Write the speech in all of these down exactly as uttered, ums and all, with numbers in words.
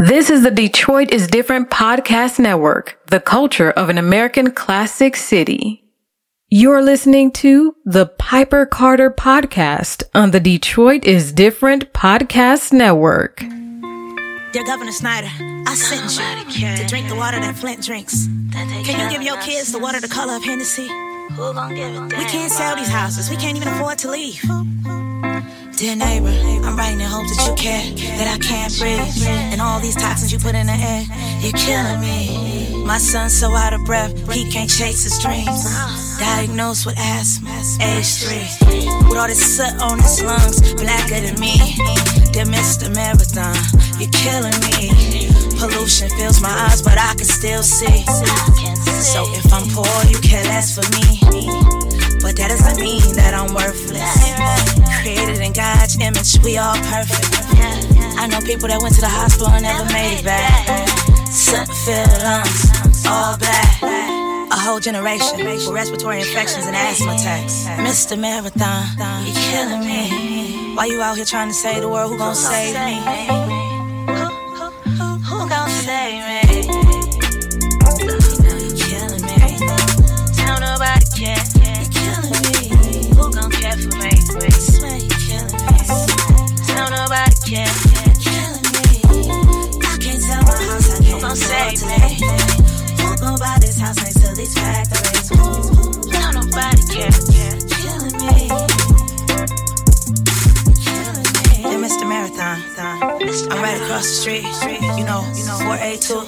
This is the Detroit is Different Podcast Network, the culture of an American classic city. You're listening to the Piper Carter Podcast on the Detroit is Different Podcast Network. Dear Governor Snyder, I sent you to drink the water that Flint drinks. Can you give your kids the water the color of Hennessy? We can't sell these houses. We can't even afford to leave. Dear neighbor, I'm writing in hopes that you care, that I can't breathe, and all these toxins you put in the air, you're killing me. My son's so out of breath, he can't chase his dreams. Diagnosed with asthma, age three, with all this soot on his lungs, blacker than me. Dear Mister Marathon, you're killing me. Pollution fills my eyes, but I can still see. So if I'm poor, you care less for me, but that doesn't mean that I'm worthless. Created in God's image, we all perfect. I know people that went to the hospital and never made it back. Sun-filled lungs, all black. A whole generation with respiratory infections and asthma attacks. Mister Marathon, you're killing me. Why you out here trying to save the world? Who gon' save me? Who, who, who gon' save me? I'm right across the street, you know, you know, four eighty-two,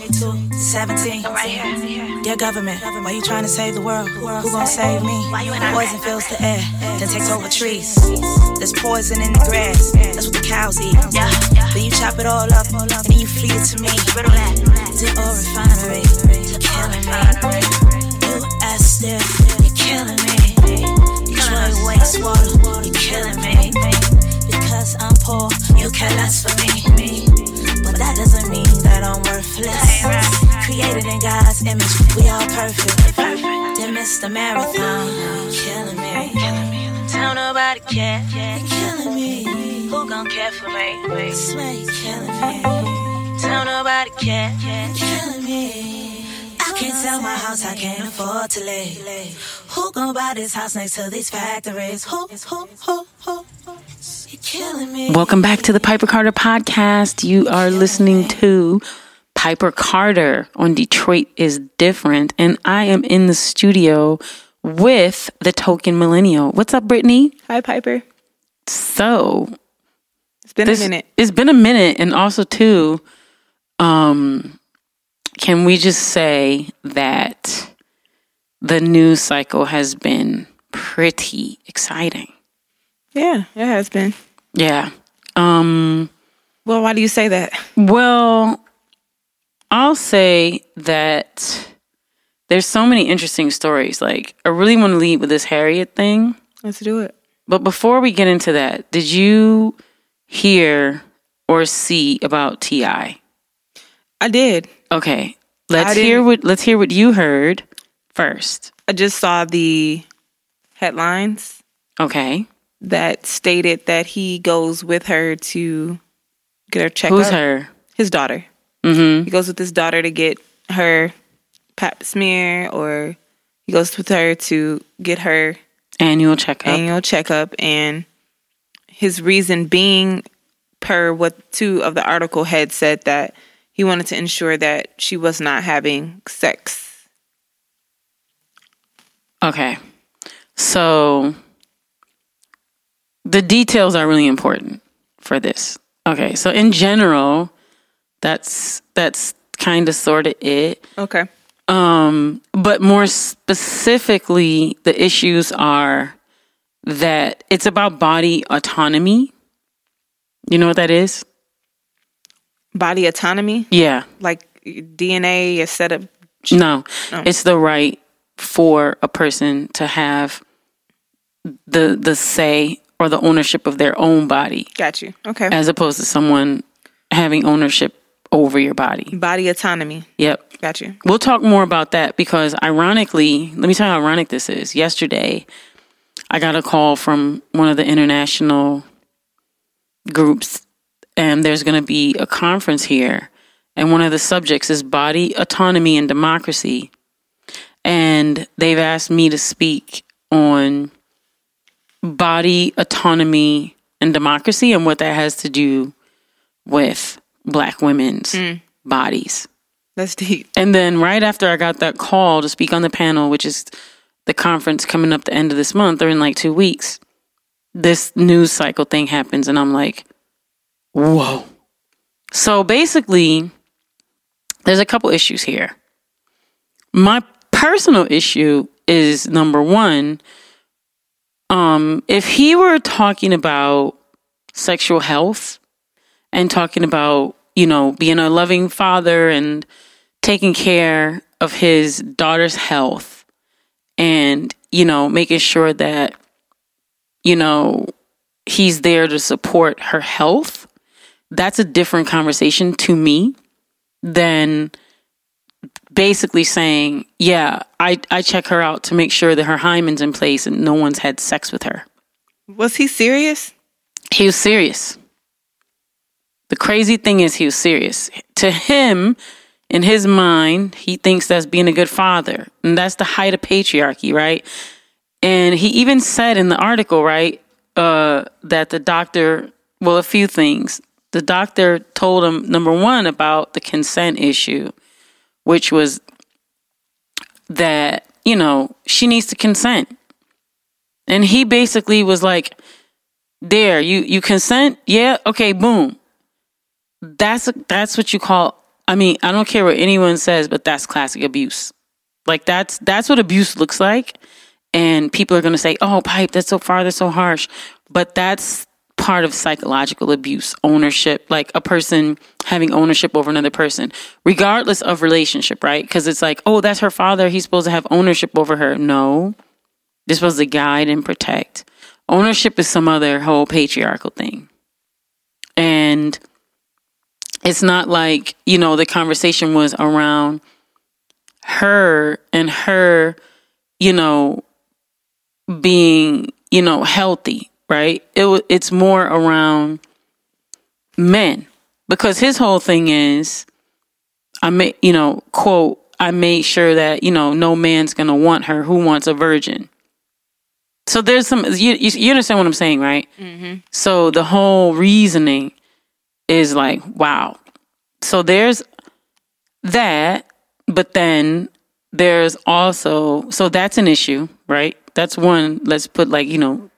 seventeen. I'm right here. Dear government, why you trying to save the world? Who gon' save me? Poison fills the air, then takes over trees. There's poison in the grass, that's what the cows eat. Yeah, but you chop it all up, and then you feed it to me. Dear oil refinery, you're killing me. U S still, you're killing me. Detroit wastewater, you're killing me. Because I'm poor, you care less for me, but that doesn't mean that I'm worthless. Created in God's image, we all perfect. Then Mister Marathon, you're killing me. Don't nobody care, you're killing me. Who gon' care for me? Swear you're killing me. Don't nobody care, you're killing me. I can't sell my house, I can't afford to live. Who gon' buy this house next to these factories? Who, who, who, who? Welcome back to the Piper Carter Podcast. You are listening to Piper Carter on Detroit is Different. And I am in the studio with the token millennial. What's up, Brittany? Hi, Piper. So. It's been this, a minute. It's been a minute. And also, too, um, can we just say that the news cycle has been pretty exciting? Yeah, it has been. Yeah. Um, well, why do you say that? Well, I'll say that there's so many interesting stories. Like, I really want to lead with this Harriet thing. Let's do it. But before we get into that, did you hear or see about T I? I did. Okay. Let's hear what let's hear what you heard first. I just saw the headlines. Okay. That stated that he goes with her to get her checked out. Who's her? His daughter. Mm-hmm. He goes with his daughter to get her pap smear, or he goes with her to get her annual checkup. Annual checkup, and his reason being, per what two of the article had said, that he wanted to ensure that she was not having sex. Okay, so. The details are really important for this. Okay, so in general, that's that's kind of sort of it. Okay. Um, but more specifically, the issues are that it's about body autonomy. You know what that is? Body autonomy? Yeah. Like D N A is set up? No. Oh. It's the right for a person to have the the say or the ownership of their own body. Got you. Okay. As opposed to someone having ownership over your body. Body autonomy. Yep. Got you. We'll talk more about that because ironically, let me tell you how ironic this is. Yesterday, I got a call from one of the international groups, and there's going to be a conference here, and one of the subjects is body autonomy and democracy. And they've asked me to speak on body autonomy and democracy and what that has to do with Black women's mm. bodies. That's deep. And then right after I got that call to speak on the panel, which is the conference coming up the end of this month or in like two weeks, this news cycle thing happens and I'm like, whoa. So basically, there's a couple issues here. My personal issue is number one, um, if he were talking about sexual health and talking about, you know, being a loving father and taking care of his daughter's health and, you know, making sure that, you know, he's there to support her health, that's a different conversation to me than basically saying, yeah, I, I check her out to make sure that her hymen's in place and no one's had sex with her. Was he serious? He was serious. The crazy thing is he was serious. To him, in his mind, he thinks that's being a good father. And that's the height of patriarchy, right? And he even said in the article, right, uh, that the doctor, well, a few things. The doctor told him, number one, about the consent issue, which was that, you know, she needs to consent. And he basically was like, there, you, you consent? Yeah, okay, boom. That's that's what you call, I mean, I don't care what anyone says, but that's classic abuse. Like, that's that's what abuse looks like. And people are going to say, oh, Pipe, that's so far, that's so harsh. But that's part of psychological abuse, ownership, like a person having ownership over another person, regardless of relationship, right? Because it's like, oh, that's her father. He's supposed to have ownership over her. No, they're supposed to guide and protect. Ownership is some other whole patriarchal thing. And it's not like, you know, the conversation was around her and her, you know, being, you know, healthy, right? It It's more around men, because his whole thing is, I made, you know, quote, I made sure that, you know, no man's going to want her. Who wants a virgin? So there's some, you, you understand what I'm saying, right? Mm-hmm. So the whole reasoning is like, wow. So there's that, but then there's also, so that's an issue, right? That's one, let's put like, you know,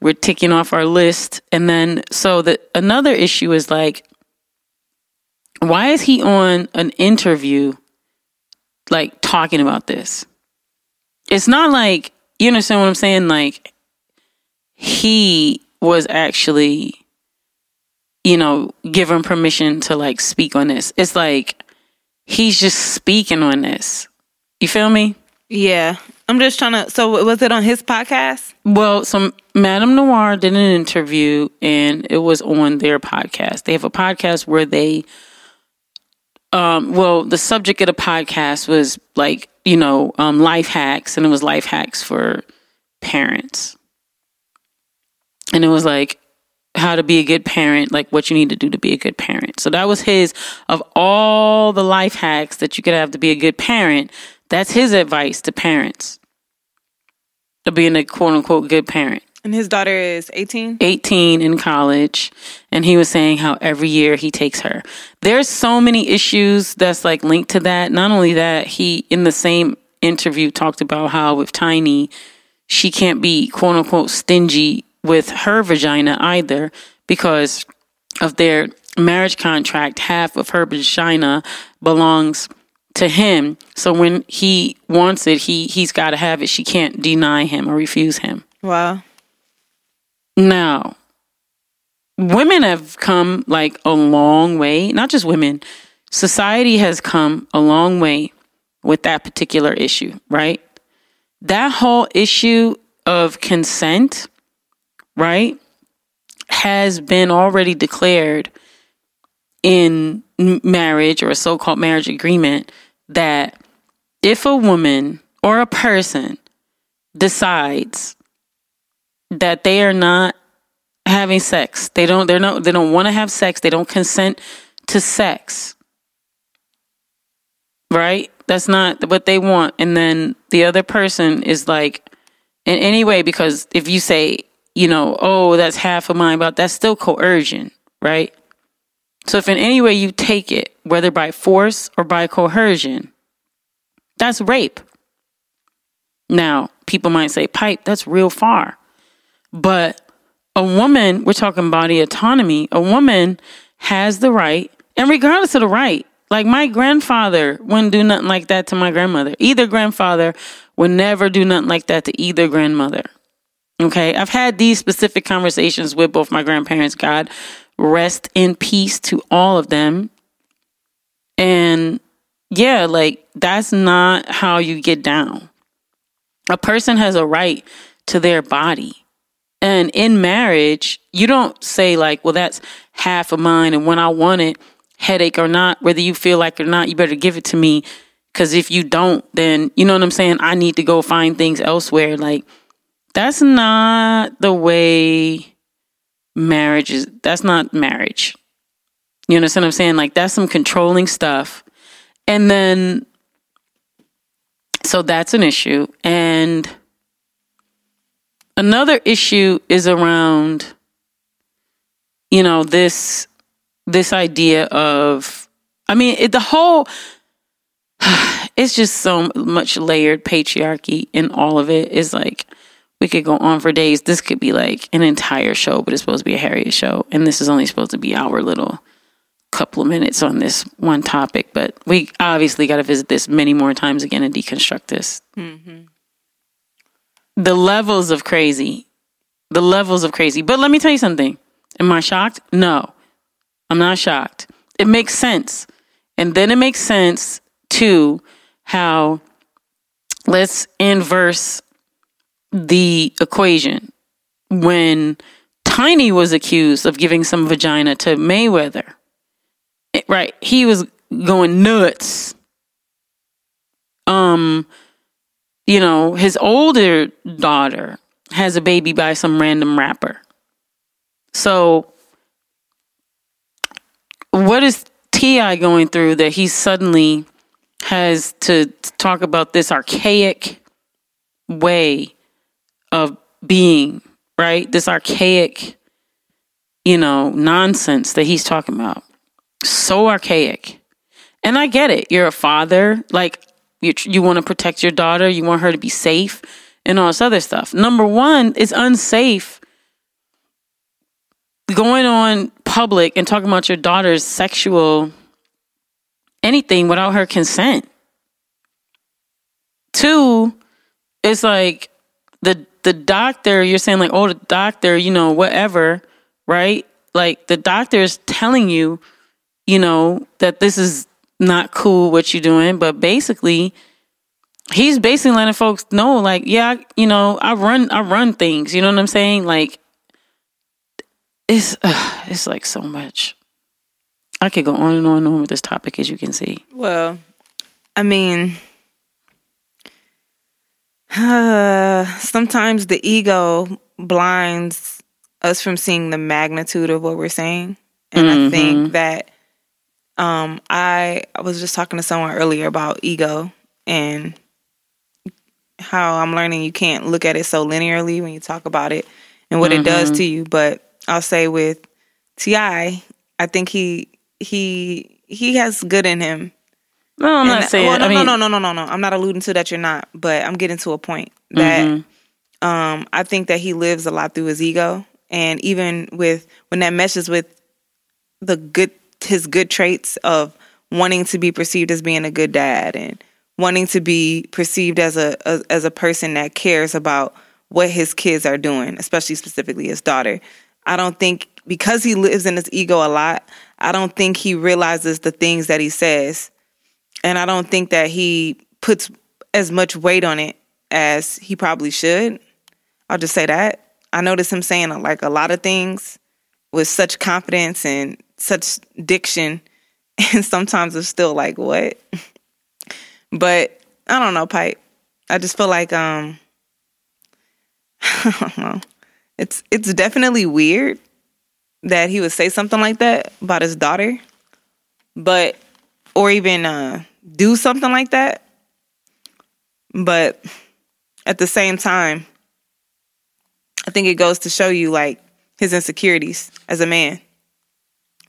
we're ticking off our list. And then, so the another issue is like, why is he on an interview, like talking about this? It's not like, you understand what I'm saying? Like, he was actually, you know, give him permission to like speak on this. It's like he's just speaking on this. You feel me? Yeah. I'm just trying to, so was it on his podcast? Well, so Madame Noir did an interview and it was on their podcast. They have a podcast where they, um, well, the subject of the podcast was like, you know, um, life hacks, and it was life hacks for parents. And it was like, how to be a good parent, like what you need to do to be a good parent. So that was his, of all the life hacks that you could have to be a good parent, that's his advice to parents, to being a quote unquote good parent. And his daughter is eighteen? eighteen in college. And he was saying how every year he takes her. There's so many issues that's like linked to that. Not only that, he in the same interview talked about how with Tiny, she can't be quote unquote stingy with her vagina either, because of their marriage contract, half of her vagina belongs to him. So when he wants it, he, he's got to have it. She can't deny him or refuse him. Wow. Now, women have come like a long way, not just women. Society has come a long way with that particular issue, right? That whole issue of consent, right, has been already declared in marriage or a so-called marriage agreement that if a woman or a person decides that they are not having sex, they don't, they're not, they don't want to have sex, they don't consent to sex, right? That's not what they want. And then the other person is like, in any way, because if you say, you know, oh, that's half of mine, but that's still coercion, right? So if in any way you take it, whether by force or by coercion, that's rape. Now, people might say, Pipe, that's real far. But a woman, we're talking body autonomy, a woman has the right, and regardless of the right, like my grandfather wouldn't do nothing like that to my grandmother. Either grandfather would never do nothing like that to either grandmother. Okay, I've had these specific conversations with both my grandparents. God rest in peace to all of them. And yeah, like that's not how you get down. A person has a right to their body. And in marriage, you don't say like, well, that's half of mine. And when I want it, headache or not, whether you feel like it or not, you better give it to me. Because if you don't, then, you know what I'm saying? I need to go find things elsewhere. Like, that's not the way marriage is. That's not marriage. You understand what I'm saying? Like, that's some controlling stuff. And then, so that's an issue. And another issue is around, you know, this, this idea of, I mean, it, the whole, it's just so much layered patriarchy in all of it. It's like, we could go on for days. This could be like an entire show, but it's supposed to be a Harriet show. And this is only supposed to be our little couple of minutes on this one topic. But we obviously got to visit this many more times again and deconstruct this. Mm-hmm. The levels of crazy. The levels of crazy. But let me tell you something. Am I shocked? No. I'm not shocked. It makes sense. And then it makes sense, too, how let's inverse the equation. When Tiny was accused of giving some vagina to Mayweather, it, right? He was going nuts. Um, you know, his older daughter has a baby by some random rapper. So what is T I going through that he suddenly has to talk about this archaic way of being, right? This archaic, you know, nonsense that he's talking about. So archaic. And I get it. You're a father. Like, you, you want to protect your daughter. You want her to be safe and all this other stuff. Number one, it's unsafe going on public and talking about your daughter's sexual anything without her consent. Two, it's like the the doctor, you're saying like, oh, the doctor, you know, whatever, right? Like the doctor is telling you, you know, that this is not cool what you're doing. But basically, he's basically letting folks know like, yeah, you know, I run, I run things. You know what I'm saying? Like, it's, uh, it's like so much. I could go on and on and on with this topic, as you can see. Well, I mean, uh, sometimes the ego blinds us from seeing the magnitude of what we're saying. And mm-hmm. I think that um, I, I was just talking to someone earlier about ego and how I'm learning you can't look at it so linearly when you talk about it and what mm-hmm. it does to you. But I'll say with T I, I think he he he has good in him. No, I'm and, not saying. Well, no, I mean, no, no, no, no, no, no. I'm not alluding to that. You're not, but I'm getting to a point that mm-hmm. um, I think that he lives a lot through his ego, and even with when that meshes with the good his good traits of wanting to be perceived as being a good dad and wanting to be perceived as a, a as a person that cares about what his kids are doing, especially specifically his daughter. I don't think, because he lives in his ego a lot, I don't think he realizes the things that he says. And I don't think that he puts as much weight on it as he probably should. I'll just say that. I noticed him saying like a lot of things with such confidence and such diction. And sometimes it's still like, what? But I don't know, Pipe. I just feel like, um, I don't know. It's it's definitely weird that he would say something like that about his daughter, but or even uh, do something like that. But at the same time, I think it goes to show you, like, his insecurities as a man.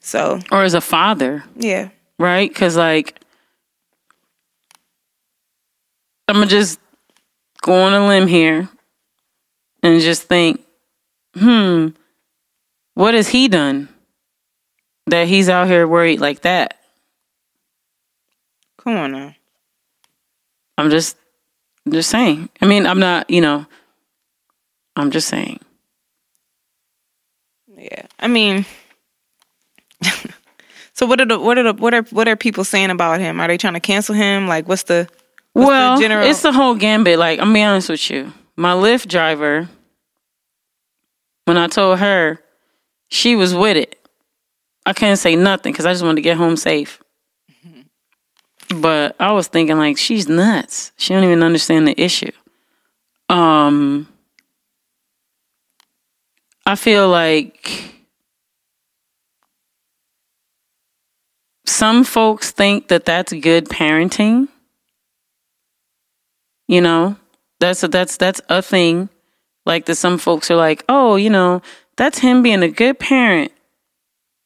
So, or as a father. Yeah. Right? Because, like, I'm going to just go on a limb here and just think, hmm, what has he done that he's out here worried like that? Come on now. I'm just, just saying. I mean, I'm not, you know, I'm just saying. Yeah, I mean, so what are the what are the what are what are people saying about him? Are they trying to cancel him? Like, what's the what's well? The general... It's the whole gambit. Like, I'm gonna be honest with you. My Lyft driver, when I told her, she was with it. I couldn't say nothing because I just wanted to get home safe. Mm-hmm. But I was thinking, like, she's nuts. She don't even understand the issue. Um. I feel like some folks think that that's good parenting. You know, that's a, that's that's a thing. Like that, some folks are like, "Oh, you know, that's him being a good parent."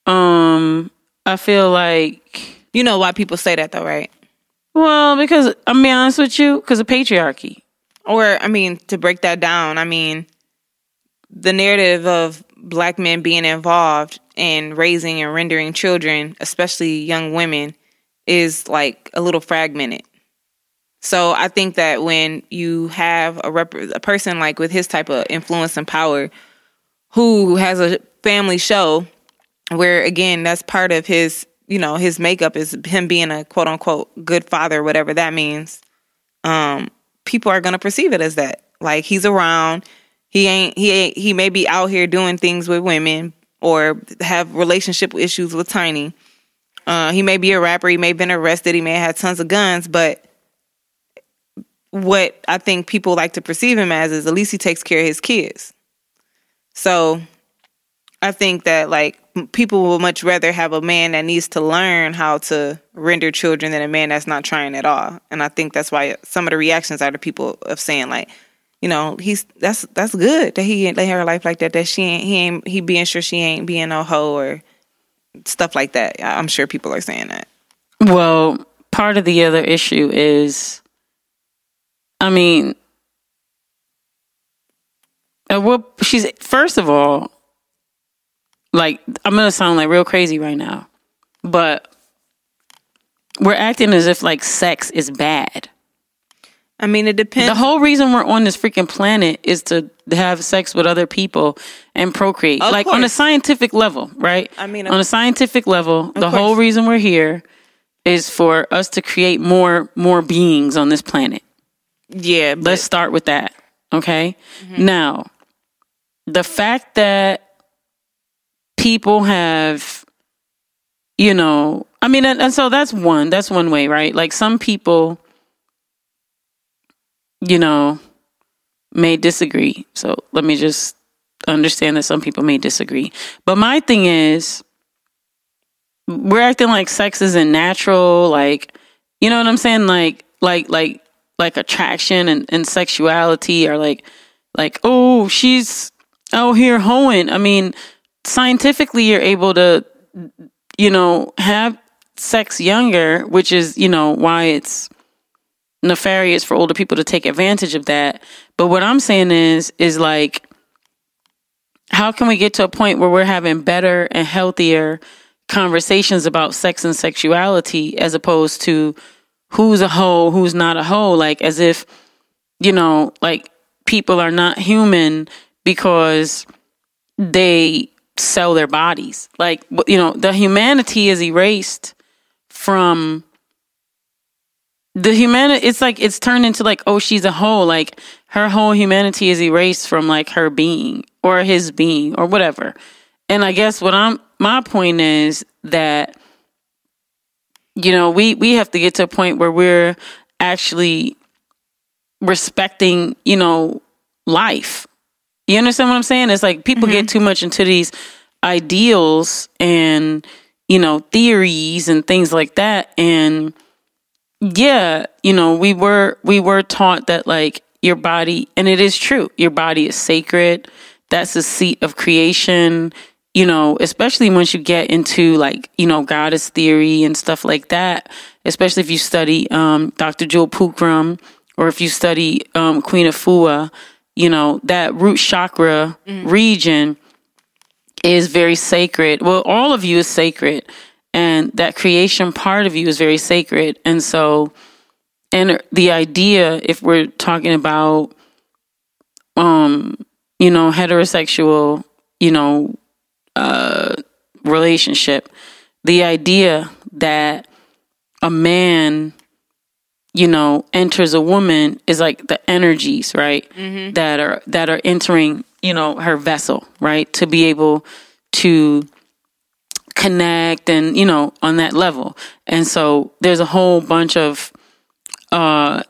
Um, I feel like you know why people say that, though, right? Well, because I'm being honest with you, because of patriarchy. Or I mean, to break that down, I mean. The narrative of black men being involved in raising and rendering children, especially young women, is like a little fragmented. So I think that when you have a, rep- a person like with his type of influence and power who has a family show where, again, that's part of his, you know, his makeup is him being a quote unquote good father, whatever that means. Um, people are going to perceive it as that. Like, he's around. He ain't, he ain't, he may be out here doing things with women or have relationship issues with Tiny. Uh, he may be a rapper. He may have been arrested. He may have had tons of guns. But what I think people like to perceive him as is at least he takes care of his kids. So I think that, like, people would much rather have a man that needs to learn how to render children than a man that's not trying at all. And I think that's why some of the reactions are to people of saying, like, you know, he's that's that's good that he ain't let her life like that. That she ain't he ain't he being sure she ain't being no hoe or stuff like that. I'm sure people are saying that. Well, part of the other issue is, I mean, at what she's first of all, like, I'm gonna sound like real crazy right now, but we're acting as if, like, sex is bad. I mean, it depends. The whole reason we're on this freaking planet is to have sex with other people and procreate. Of like, course. On a scientific level, right? I mean, on a scientific level, the course. Whole reason we're here is for us to create more more beings on this planet. Yeah. But... Let's start with that, okay? Mm-hmm. Now, the fact that people have, you know, I mean, and, and so that's one. That's one way, right? Like, some people... you know, may disagree. So let me just understand that some people may disagree. But my thing is, we're acting like sex isn't natural. Like, you know what I'm saying? Like, like, like, like attraction and, and sexuality are like, like, oh, she's out here hoeing. I mean, scientifically, you're able to, you know, have sex younger, which is, you know, why it's nefarious for older people to take advantage of that. But what I'm saying is, is like, how can we get to a point where we're having better and healthier conversations about sex and sexuality as opposed to who's a hoe, who's not a hoe? Like, as if, you know, like, people are not human because they sell their bodies. Like, you know, the humanity is erased from The humanity, it's like, it's turned into like, oh, she's a hoe. Like, her whole humanity is erased from, like, her being or his being or whatever. And I guess what I'm, my point is that, you know, we, we have to get to a point where we're actually respecting, you know, life. You understand what I'm saying? It's like people mm-hmm. get too much into these ideals and, you know, theories and things like that. And yeah, you know, we were we were taught that, like, your body, and it is true, your body is sacred. That's the seat of creation, you know, especially once you get into, like, you know, goddess theory and stuff like that, especially if you study um, Doctor Jewel Pookrum, or if you study um, Queen Afua, you know, that root chakra mm-hmm. region is very sacred. Well, all of you is sacred, and that creation part of you is very sacred. And so, and the idea, if we're talking about, um, you know, heterosexual, you know, uh, relationship, the idea that a man, you know, enters a woman is like the energies, right? Mm-hmm. That are, that are entering, you know, her vessel, right? To be able to connect and, you know, on that level. And so there's a whole bunch of, uh,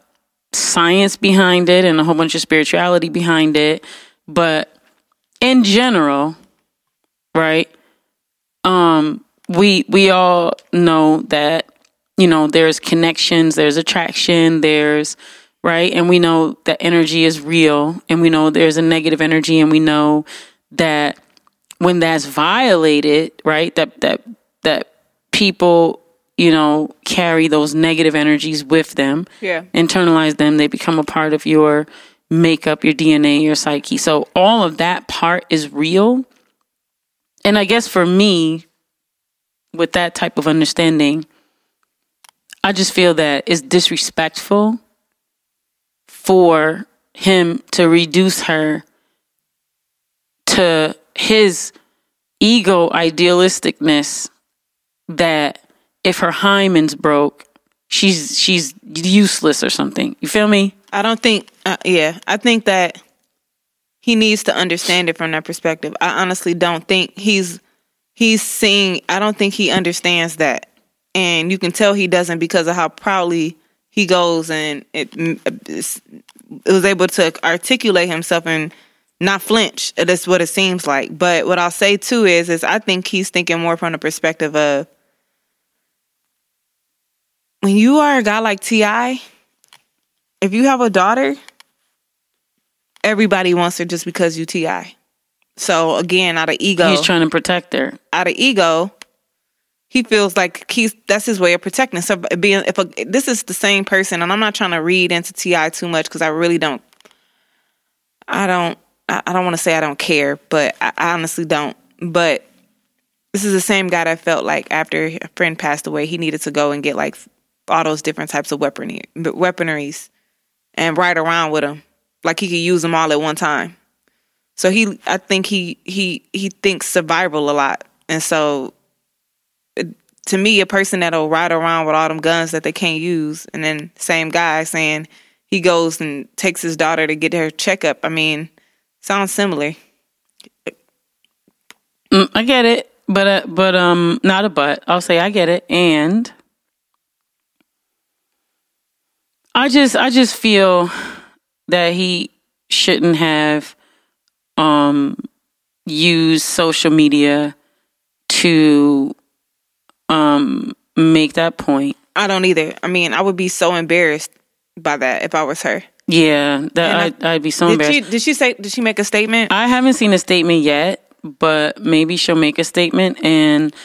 science behind it and a whole bunch of spirituality behind it. But in general, right, um, we we all know that, you know, there's connections, there's attraction, there's, right, and we know that energy is real, and we know there's a negative energy, and we know that when that's violated, right, that that that people, you know, carry those negative energies with them, yeah, internalize them, they become a part of your makeup, your D N A, your psyche. So all of that part is real. And I guess for me, with that type of understanding, I just feel that it's disrespectful for him to reduce her to his ego idealisticness that if her hymen's broke, she's she's useless or something. You feel me? I don't think, uh, yeah, I think that he needs to understand it from that perspective. I honestly don't think he's, he's seeing, I don't think he understands that. And you can tell he doesn't because of how proudly he goes and it, it was able to articulate himself and not flinch. That's what it seems like. But what I'll say too is, is I think he's thinking more from the perspective of, when you are a guy like T I, if you have a daughter, everybody wants her just because you T I. So again, out of ego, he's trying to protect her. Out of ego, he feels like he's, that's his way of protecting. So being, if a, this is the same person, and I'm not trying to read into T I too much because I really don't. I don't. I don't want to say I don't care, but I honestly don't. But this is the same guy that felt like after a friend passed away, he needed to go and get like all those different types of weaponry, weaponries. And ride around with them, like he could use them all at one time. So he, I think he he he thinks survival a lot. And so, to me, a person that'll ride around with all them guns that they can't use, and then same guy saying he goes and takes his daughter to get her checkup. I mean, sounds similar. Mm, I get it, but uh, but um, not a but. I'll say I get it, and. I just I just feel that he shouldn't have um, used social media to um, make that point. I don't either. I mean, I would be so embarrassed by that if I was her. Yeah, that I, I'd, I'd be so did embarrassed. She, did she say? Did she make a statement? I haven't seen a statement yet, but maybe she'll make a statement. And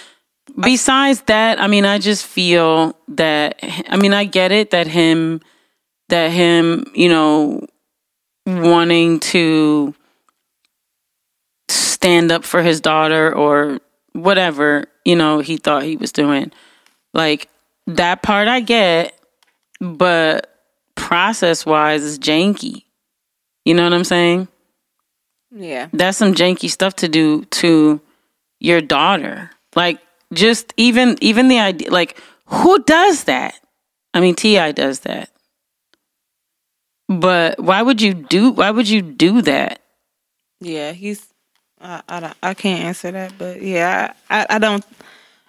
besides that, I mean, I just feel that. I mean, I get it that him. That him, you know, wanting to stand up for his daughter or whatever, you know, he thought he was doing. Like, that part I get, but process-wise, it's janky. You know what I'm saying? Yeah. That's some janky stuff to do to your daughter. Like, just even even the idea, like, who does that? I mean, T I does that. But why would you do? Why would you do that? Yeah, he's. I I, don't, I can't answer that, but yeah, I, I I don't.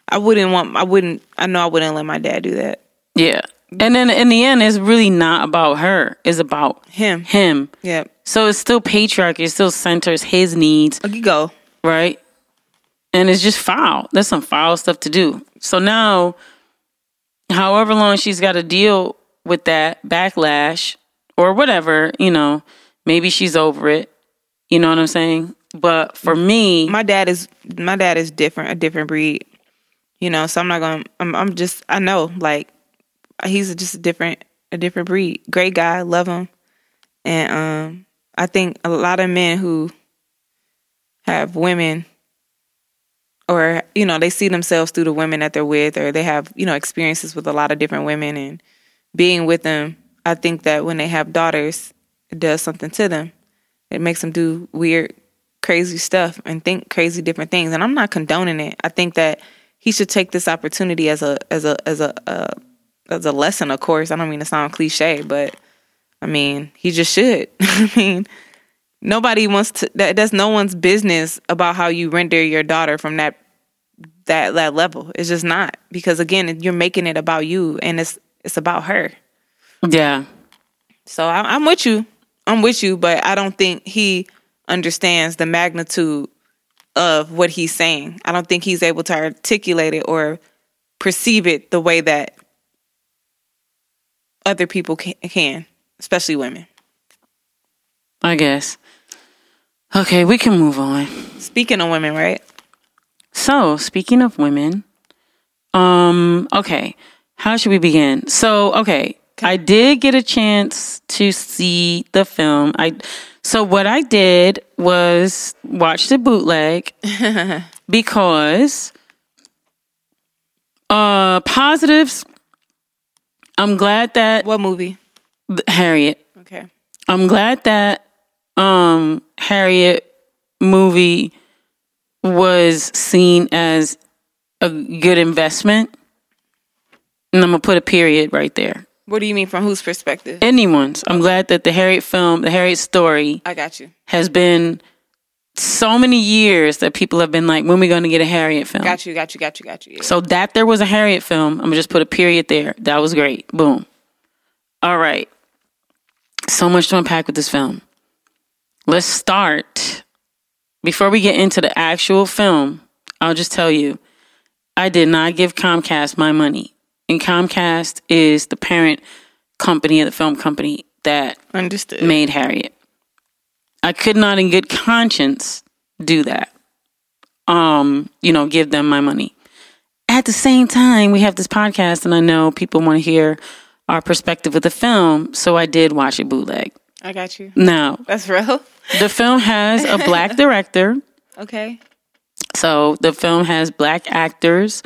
I wouldn't want. I wouldn't. I know I wouldn't let my dad do that. Yeah, and then in the end, it's really not about her. It's about him. Him. Yeah. So it's still patriarchy. It still centers his needs. Okay, go right, and it's just foul. That's some foul stuff to do. So now, however long she's got to deal with that backlash or whatever, you know, maybe she's over it. You know what I'm saying? But for me, my dad is my dad is different, a different breed. You know, so I'm not gonna. I'm, I'm just. I know, like, he's just a different, a different breed. Great guy, love him, and um, I think a lot of men who have women, or you know, they see themselves through the women that they're with, or they have, you know, experiences with a lot of different women, and being with them, I think that when they have daughters, it does something to them. It makes them do weird, crazy stuff and think crazy different things. And I'm not condoning it. I think that he should take this opportunity as a as a as a uh, as a lesson. Of course, I don't mean to sound cliche, but I mean he just should. I mean, nobody wants to. That, that's no one's business about how you render your daughter from that that that level. It's just not, because again, you're making it about you, and it's it's about her. Yeah. So I, I'm with you. I'm with you, but I don't think he understands the magnitude of what he's saying. I don't think he's able to articulate it or perceive it the way that other people can, especially women. I guess. Okay, we can move on. Speaking of women, right? So, speaking of women, um, okay, how should we begin? So, okay. I did get a chance to see the film. I so what I did was watch the bootleg because uh, positives. I'm glad that what movie? Harriet. Okay. I'm glad that um, Harriet movie was seen as a good investment, and I'm gonna put a period right there. What do you mean? From whose perspective? Anyone's. I'm glad that the Harriet film, the Harriet story. I got you. Has been so many years that people have been like, when are we going to get a Harriet film? Got you, got you, got you, got you. Yeah. So that there was a Harriet film, I'm going to just put a period there. That was great. Boom. All right. So much to unpack with this film. Let's start. Before we get into the actual film, I'll just tell you, I did not give Comcast my money. And Comcast is the parent company of the film company that Understood. Made Harriet. I could not in good conscience do that. Um, you know, give them my money. At the same time, we have this podcast, and I know people want to hear our perspective of the film, so I did watch it bootleg. I got you. Now. That's real. The film has a black director. Okay. So the film has black actors.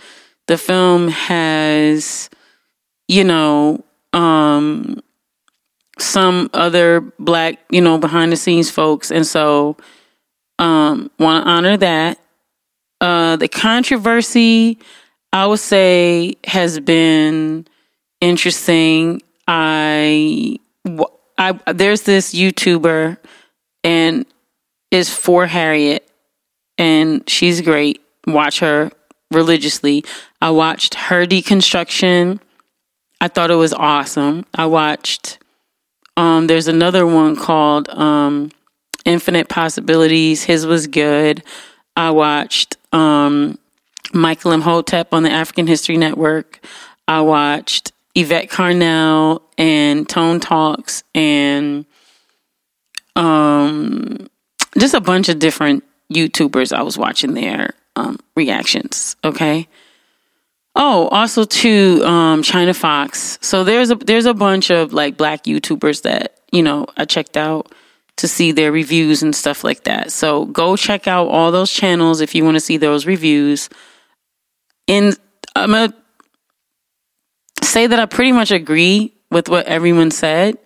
The film has, you know, um, some other black, you know, behind the scenes folks. And so, um, want to honor that. Uh, the controversy, I would say, has been interesting. I, I, there's this YouTuber, and it's for Harriet, and she's great. Watch her. Religiously, I watched her deconstruction. I thought it was awesome. I watched. Um, there's another one called um, "Infinite Possibilities." His was good. I watched um, Michael Imhotep on the African History Network. I watched Yvette Carnell and Tone Talks, and um, just a bunch of different YouTubers I was watching there. Um, reactions, okay. Oh, also to um, China Fox. So there's a there's a bunch of like black YouTubers that, you know, I checked out to see their reviews and stuff like that. So go check out all those channels if you want to see those reviews. And I'm gonna say that I pretty much agree with what everyone said.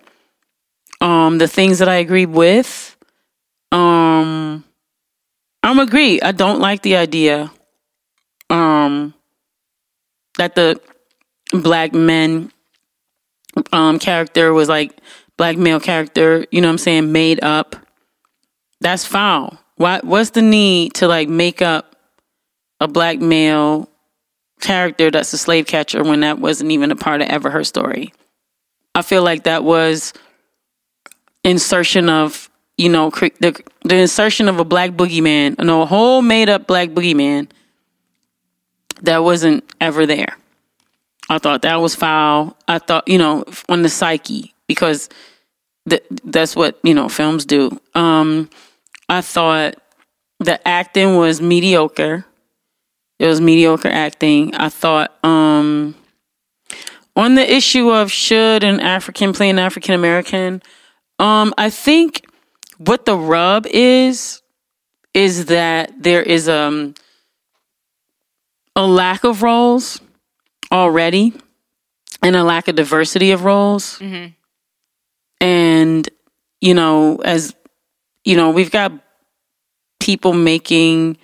Um, the things that I agree with, um. I'm agree. I don't like the idea um, that the black men um, character was like black male character, you know what I'm saying, made up. That's foul. Why, what's the need to like make up a black male character that's a slave catcher when that wasn't even a part of ever her story? I feel like that was insertion of You know, the the insertion of a black boogeyman, you know, a whole made up black boogeyman that wasn't ever there. I thought that was foul. I thought, you know, on the psyche, because th- that's what, you know, films do. Um, I thought the acting was mediocre. It was mediocre acting. I thought um, on the issue of should an African play an African American, um, I think what the rub is, is that there is um, a lack of roles already and a lack of diversity of roles. Mm-hmm. And, you know, as you know, we've got people making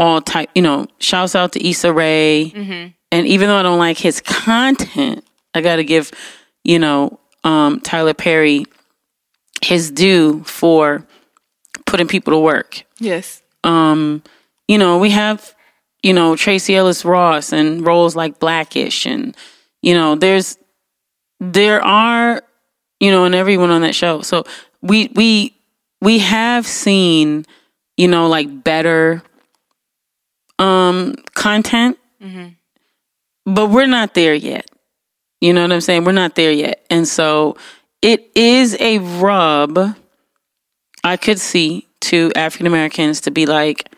all type, you know, shouts out to Issa Rae. Mm-hmm. And even though I don't like his content, I got to give, you know, um, Tyler Perry his due for putting people to work. Yes. Um, you know, we have, you know, Tracee Ellis Ross and roles like Blackish, and, you know, there's, there are, you know, and everyone on that show. So we, we, we have seen, you know, like better um, content, mm-hmm. but we're not there yet. You know what I'm saying? We're not there yet. And so it is a rub I could see to African Americans to be like,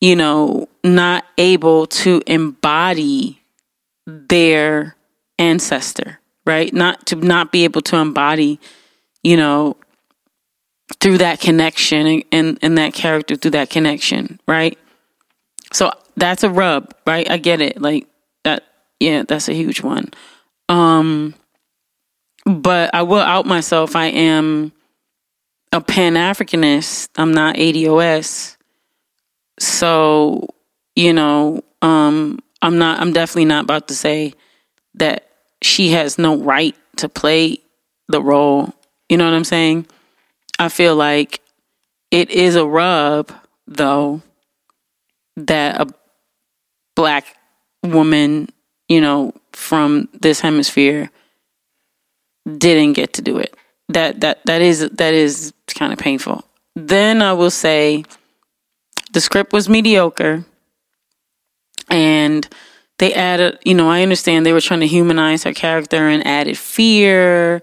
you know, not able to embody their ancestor, right? Not to not be able to embody, you know, through that connection and, and, and that character through that connection, right? So that's a rub, right? I get it. Like that, yeah, that's a huge one. Um, but I will out myself. I am a Pan-Africanist. I'm not A D O S. So, you know, um, I'm not, I'm definitely not about to say that she has no right to play the role. You know what I'm saying? I feel like it is a rub, though, that a black woman, you know, from this hemisphere didn't get to do it. That that that is that is kind of painful. Then I will say the script was mediocre, and they added, you know, I understand they were trying to humanize her character and added fear.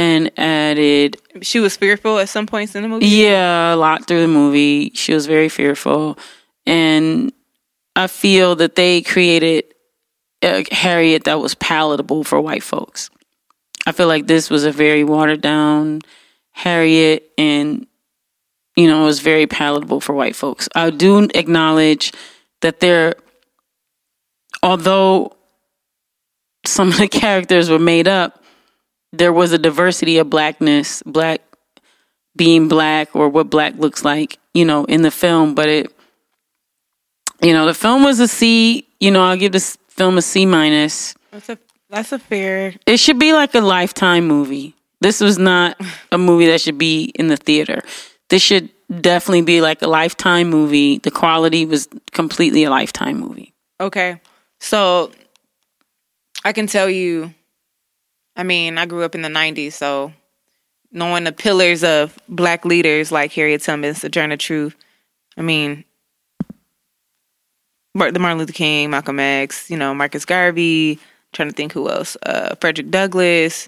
And added... She was fearful at some points in the movie? Yeah, a lot through the movie. She was very fearful. And I feel that they created a Harriet that was palatable for white folks. I feel like this was a very watered-down Harriet, and, you know, it was very palatable for white folks. I do acknowledge that there... Although some of the characters were made up, there was a diversity of blackness, black being black or what black looks like, you know, in the film. But it, you know, the film was a C. You know, I'll give this film a C minus. That's a that's a fair. It should be like a Lifetime movie. This was not a movie that should be in the theater. This should definitely be like a Lifetime movie. The quality was completely a Lifetime movie. Okay, so I can tell you. I mean, I grew up in the nineties, so knowing the pillars of black leaders like Harriet Tubman, Sojourner Truth, I mean, the Martin Luther King, Malcolm X, you know, Marcus Garvey, I'm trying to think who else, uh, Frederick Douglass,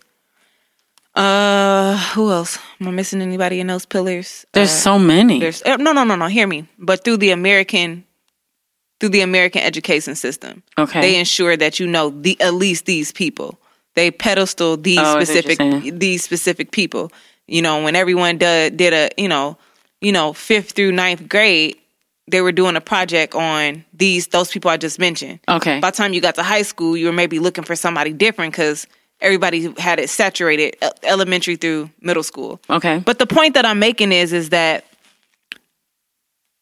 uh, who else? Am I missing anybody in those pillars? There's uh, so many. There's uh, no, no, no, no, hear me. But through the American... through the American education system, okay, they ensure that you know the at least these people. They pedestal these oh, specific these specific people. You know, when everyone did, did a, you know, you know, fifth through ninth grade, they were doing a project on these those people I just mentioned. Okay. By the time you got to high school, you were maybe looking for somebody different because everybody had it saturated elementary through middle school. Okay. But the point that I'm making is is that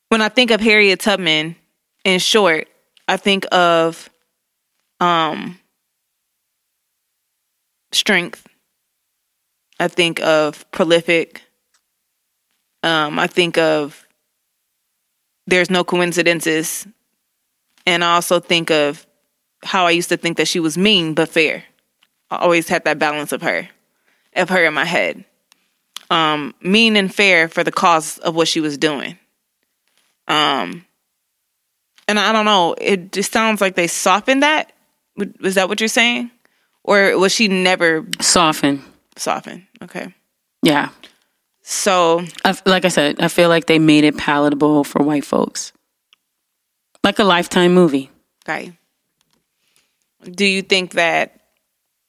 when I think of Harriet Tubman, in short, I think of um. strength. I think of prolific. Um, I think of there's no coincidences. And I also think of how I used to think that she was mean but fair. I always had that balance of her, of her in my head. Um, mean and fair for the cause of what she was doing. Um, and I don't know, it just sounds like they softened that. Was that what you're saying? Or was she never... Soften. Soften. Okay. Yeah. So... I, like I said, I feel like they made it palatable for white folks. Like a Lifetime movie. Okay. Do you think that...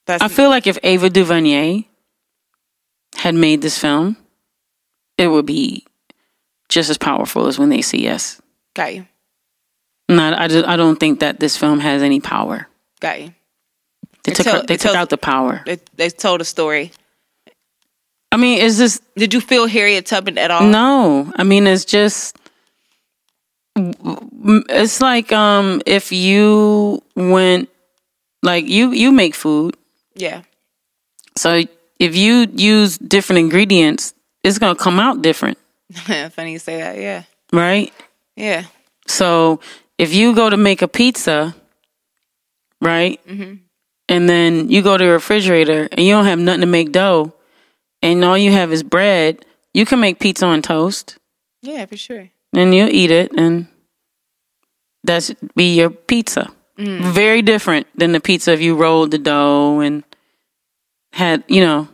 That's... I feel like if Ava DuVernay had made this film, it would be just as powerful as When They See Us. Got you. Not, I, just, I don't think that this film has any power. Got you. They it took, told, her, they took told, out the power. They, they told a story. I mean, it's just... Did you feel Harriet Tubman at all? No. I mean, it's just... It's like um, if you went... Like, you, you make food. Yeah. So if you use different ingredients, it's going to come out different. Funny you say that, yeah. Right? Yeah. So if you go to make a pizza, right? Mm-hmm. And then you go to the refrigerator and you don't have nothing to make dough and all you have is bread, you can make pizza on toast. Yeah, for sure. And you'll eat it and that's be your pizza. Mm. Very different than the pizza if you rolled the dough and had, you know,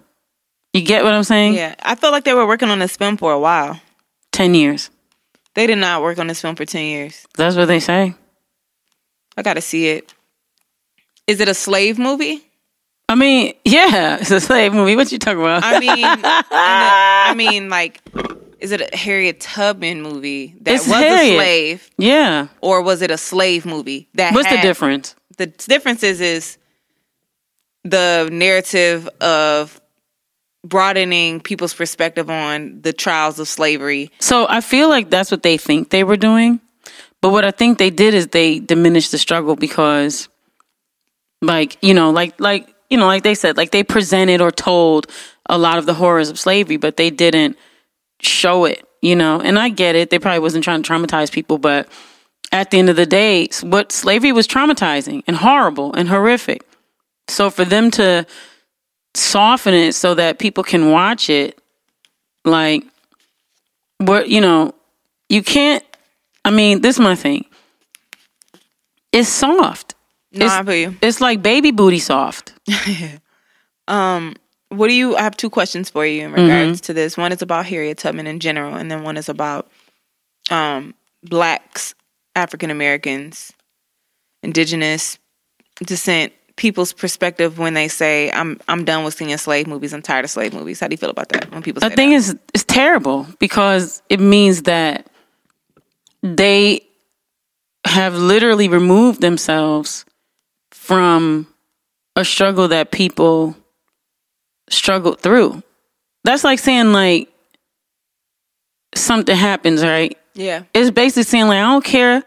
you get what I'm saying? Yeah. I felt like they were working on this film for a while. Ten years. They did not work on this film for ten years. That's what they say. I gotta see it. Is it a slave movie? I mean, yeah, it's a slave movie. What you talking about? I mean, I mean, like, is it a Harriet Tubman movie that it's was Harriet. a slave? Yeah. Or was it a slave movie that? What's had, the difference? The difference is is the narrative of broadening people's perspective on the trials of slavery. So I feel like that's what they think they were doing. But what I think they did is they diminished the struggle because like, you know, like, like, you know, like they said, like they presented or told a lot of the horrors of slavery, but they didn't show it, you know, and I get it. They probably wasn't trying to traumatize people, but at the end of the day, what slavery was traumatizing and horrible and horrific. So for them to soften it so that people can watch it, like, what, you know, you can't, I mean, this is my thing. It's soft. No, it's, I feel you. It's like baby booty soft. um, what do you, I have two questions for you in regards mm-hmm. to this. One is about Harriet Tubman in general, and then one is about um, Blacks, African Americans, Indigenous descent, people's perspective when they say, I'm I'm done with seeing slave movies, I'm tired of slave movies. How do you feel about that when people say that? I think it's, it's terrible because it means that they have literally removed themselves from a struggle that people struggled through. That's like saying, like, something happens, right? Yeah. It's basically saying, like, I don't care.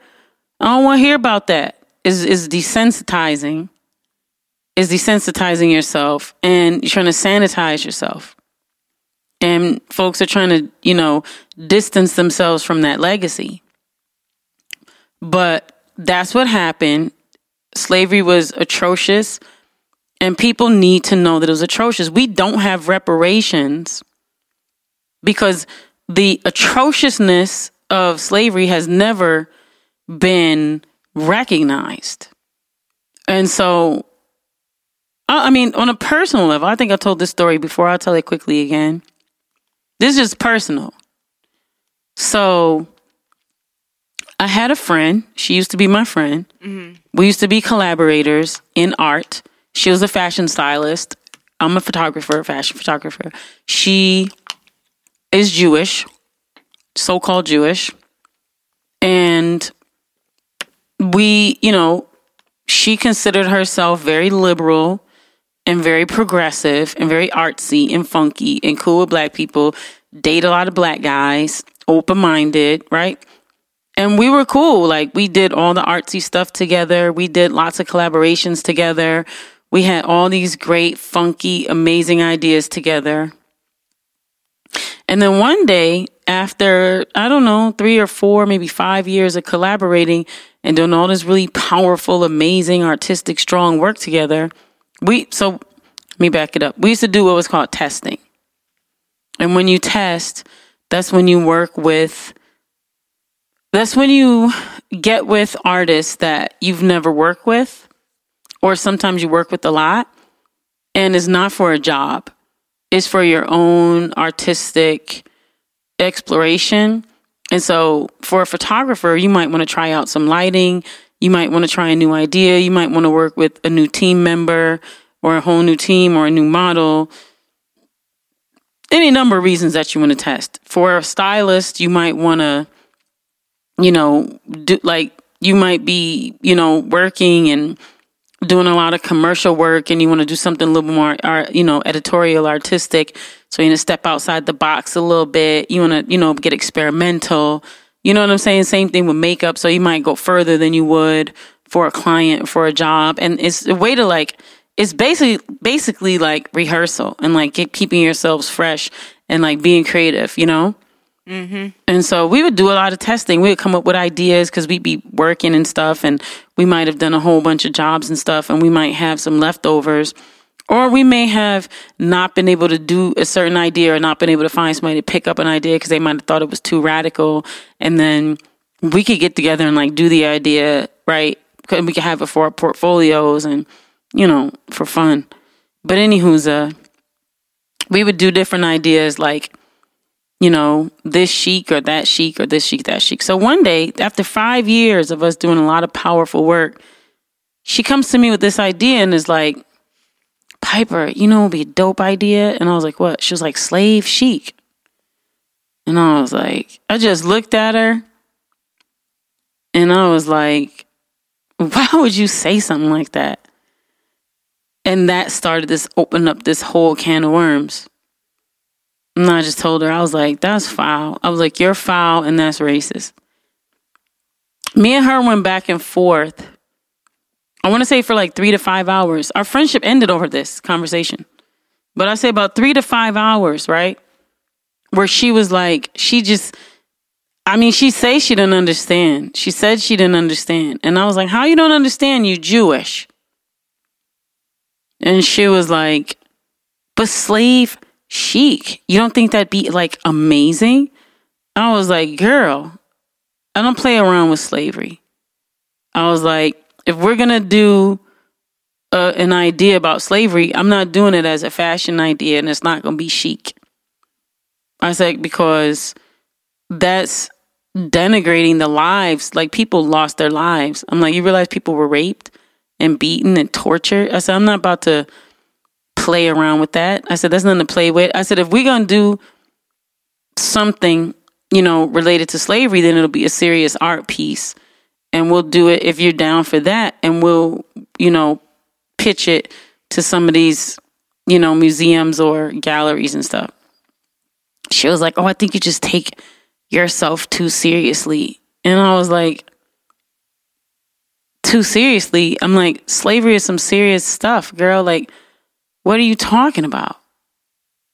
I don't want to hear about that. It's, it's desensitizing. Is desensitizing yourself and you're trying to sanitize yourself. And folks are trying to, you know, distance themselves from that legacy. But that's what happened. Slavery was atrocious and people need to know that it was atrocious. We don't have reparations because the atrociousness of slavery has never been recognized. And so I mean, on a personal level, I think I told this story before. I'll tell it quickly again. This is just personal. So I had a friend. She used to be my friend. Mm-hmm. We used to be collaborators in art. She was a fashion stylist. I'm a photographer, fashion photographer. She is Jewish, so-called Jewish. And we, you know, she considered herself very liberal and very progressive and very artsy and funky and cool with black people, date a lot of black guys, open-minded, right? And we were cool. Like, we did all the artsy stuff together. We did lots of collaborations together. We had all these great, funky, amazing ideas together. And then one day, after, I don't know, three or four, maybe five years of collaborating and doing all this really powerful, amazing, artistic, strong work together, We so let me back it up. We used to do what was called testing. And when you test, that's when you work with that's when you get with artists that you've never worked with or sometimes you work with a lot, and it's not for a job. It's for your own artistic exploration. And so for a photographer, you might want to try out some lighting. You might want to try a new idea. You might want to work with a new team member or a whole new team or a new model. Any number of reasons that you want to test. For a stylist, you might want to, you know, do, like you might be, you know, working and doing a lot of commercial work, and you want to do something a little more, you know, editorial, artistic. So you want to step outside the box a little bit. You want to, you know, get experimental. You know what I'm saying? Same thing with makeup. So you might go further than you would for a client, for a job. And it's a way to like, it's basically basically like rehearsal and like get, keeping yourselves fresh and like being creative, you know? Mm-hmm. And so we would do a lot of testing. We would come up with ideas because we'd be working and stuff, and we might have done a whole bunch of jobs and stuff, and we might have some leftovers, or we may have not been able to do a certain idea or not been able to find somebody to pick up an idea because they might have thought it was too radical. And then we could get together and like do the idea, right? And we could have it for our portfolios and, you know, for fun. But anywho's, uh, we would do different ideas like, you know, this chic or that chic or this chic, that chic. So one day, after five years of us doing a lot of powerful work, she comes to me with this idea and is like, Piper, you know, it would be a dope idea. And I was like, what? She was like, slave chic. And I was like, I just looked at her and I was like, why would you say something like that? And that started this, open up this whole can of worms. And I just told her, I was like, that's foul. I was like, you're foul and that's racist. Me and her went back and forth. I want to say for like three to five hours. Our friendship ended over this conversation. But I say about three to five hours, right? Where she was like, she just, I mean, she say she didn't understand. She said she didn't understand. And I was like, how you don't understand? You Jewish. And she was like, but slave chic, you don't think that'd be like amazing? I was like, girl, I don't play around with slavery. I was like, if we're gonna do uh, an idea about slavery, I'm not doing it as a fashion idea, and it's not gonna be chic. I said, because that's denigrating the lives. Like, people lost their lives. I'm like, you realize people were raped and beaten and tortured? I said, I'm not about to play around with that. I said, that's nothing to play with. I said, if we're going to do something, you know, related to slavery, then it'll be a serious art piece. And we'll do it if you're down for that. And we'll, you know, pitch it to some of these, you know, museums or galleries and stuff. She was like, oh, I think you just take yourself too seriously. And I was like, too seriously? I'm like, slavery is some serious stuff, girl. Like, what are you talking about?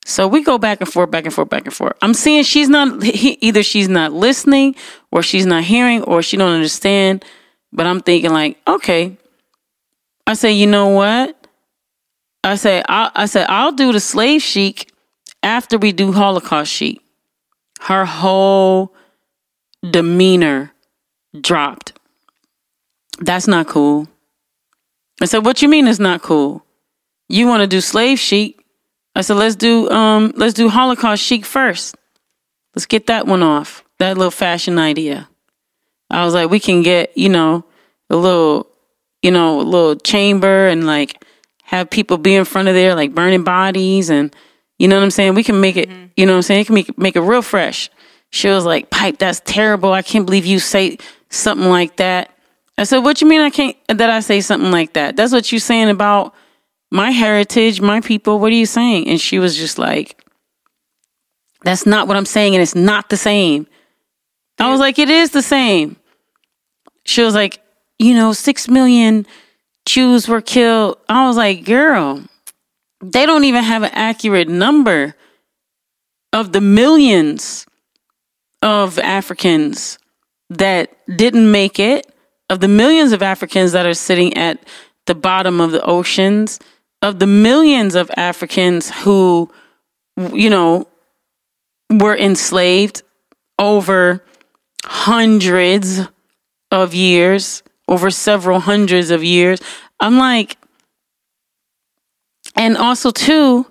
So we go back and forth, back and forth, back and forth. I'm seeing she's not, either she's not listening or she's not hearing or she don't understand. But I'm thinking like, okay. I say, you know what? I say, I, I say, I'll do the slave chic after we do Holocaust chic. Her whole demeanor dropped. That's not cool. I said, what you mean it's not cool? You want to do slave chic? I said, let's do um, let's do Holocaust chic first. Let's get that one off, that little fashion idea. I was like, we can get, you know, a little, you know, a little chamber and like have people be in front of there, like burning bodies, and you know what I'm saying? We can make it, mm-hmm. you know what I'm saying? It can make, make it real fresh. She was like, Pipe, that's terrible. I can't believe you say something like that. I said, what you mean I can't, that I say something like that? That's what you saying about my heritage, my people, what are you saying? And she was just like, that's not what I'm saying, and it's not the same. I was like, it is the same. She was like, you know, six million Jews were killed. I was like, girl, they don't even have an accurate number of the millions of Africans that didn't make it, of the millions of Africans that are sitting at the bottom of the oceans, of the millions of Africans who, you know, were enslaved over hundreds of years, over several hundreds of years. I'm like, and also too,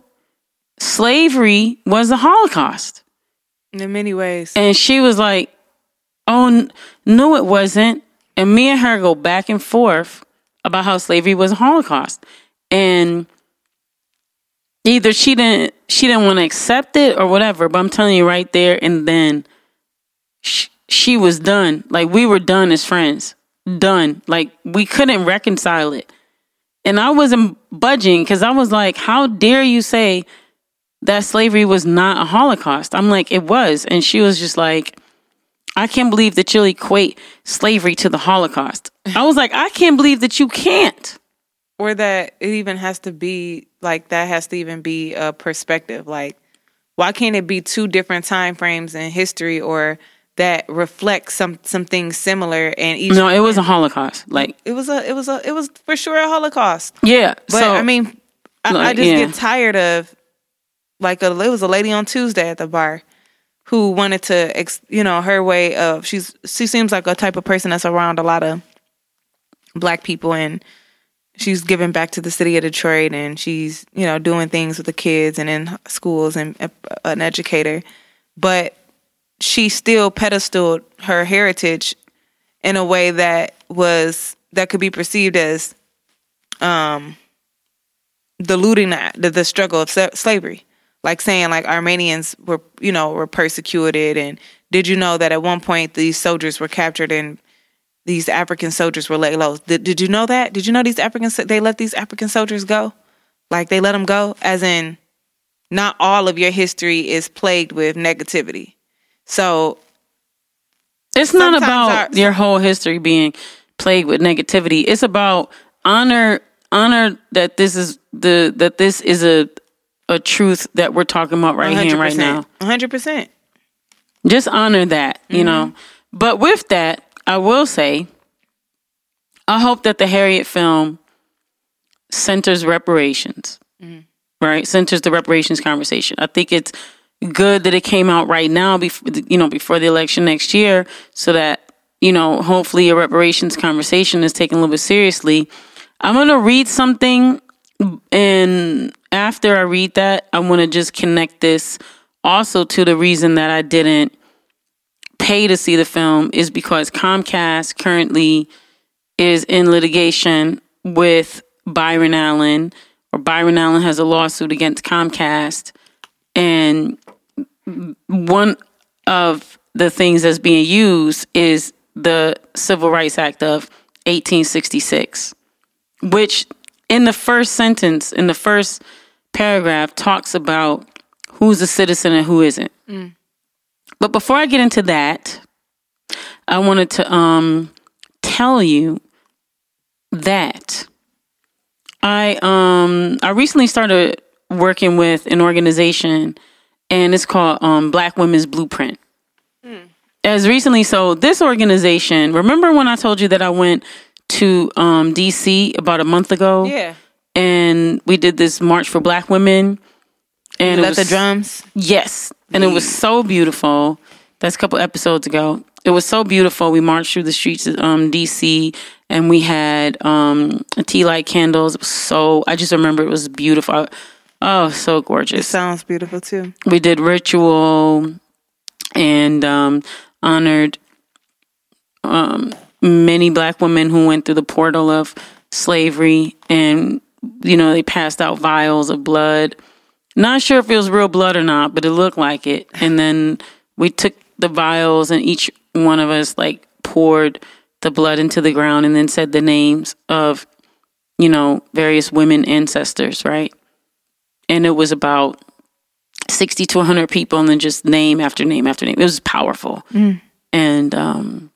slavery was the Holocaust. In many ways. And she was like, oh, no, it wasn't. And me and her go back and forth about how slavery was a Holocaust. And either she didn't she didn't want to accept it or whatever, but I'm telling you right there and then, she, she was done. Like, we were done as friends. Done. Like, we couldn't reconcile it. And I wasn't budging because I was like, how dare you say that slavery was not a Holocaust? I'm like, it was. And she was just like, I can't believe that you'll equate slavery to the Holocaust. I was like, I can't believe that you can't. Or that it even has to be, like, that has to even be a perspective. Like, why can't it be two different time frames in history or that reflect some, some things similar? And each no, it was a Holocaust. Like, it was a, it was a, it was for sure a Holocaust. Yeah. But so, I mean, I, like, I just yeah. get tired of, like, a, it was a lady on Tuesday at the bar who wanted to, you know, her way of, she's, she seems like a type of person that's around a lot of black people, and she's giving back to the city of Detroit, and she's, you know, doing things with the kids and in schools and an educator. But she still pedestaled her heritage in a way that was, that could be perceived as um, diluting the, the struggle of slavery. Like saying, like, Armenians were, you know, were persecuted, and did you know that at one point these soldiers were captured and these African soldiers were let go? Did, did you know that? Did you know these African, they let these African soldiers go? Like, they let them go? As in, not all of your history is plagued with negativity. So it's not about our, your whole history being plagued with negativity. It's about honor, honor that this is the, that this is a, a truth that we're talking about right here and right now. one hundred percent. Just honor that, you mm-hmm. know. But with that, I will say, I hope that the Harriet film centers reparations, mm-hmm. right? Centers the reparations conversation. I think it's good that it came out right now, before, you know, before the election next year, so that, you know, hopefully a reparations conversation is taken a little bit seriously. I'm going to read something, and after I read that, I want to just connect this also to the reason that I didn't pay to see the film is because Comcast currently is in litigation with Byron Allen, or Byron Allen has a lawsuit against Comcast. And one of the things that's being used is the Civil Rights Act of eighteen sixty-six, which in the first sentence, in the first paragraph, talks about who's a citizen and who isn't. Mm. But before I get into that, I wanted to um, tell you that I um, I recently started working with an organization, and it's called um, Black Women's Blueprint. Mm. As recently, so this organization, remember when I told you that I went to um, D C about a month ago? Yeah. And we did this march for black women. And you let the drums? Yes. And yeah. It was so beautiful. That's a couple episodes ago. It was so beautiful. We marched through the streets of um, D C, and we had um, tea light candles. It was so, I just remember it was beautiful. Oh, so gorgeous. It sounds beautiful too. We did ritual and um, honored um, many black women who went through the portal of slavery, and you know, they passed out vials of blood. Not sure if it was real blood or not, but it looked like it. And then we took the vials, and each one of us, like, poured the blood into the ground and then said the names of, you know, various women ancestors, right? And it was about sixty to one hundred people, and then just name after name after name. It was powerful. Mm. And um,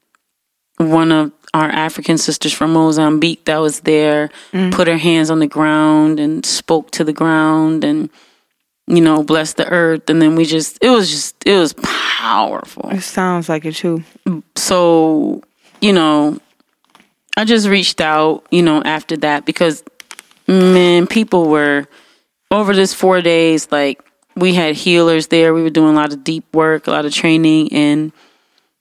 one of our African sisters from Mozambique that was there mm. put her hands on the ground and spoke to the ground and, you know, bless the earth. And then we just, it was just, it was powerful. It sounds like it too. So, you know, I just reached out, you know, after that because, man, people were, over this four days, like, we had healers there. We were doing a lot of deep work, a lot of training, and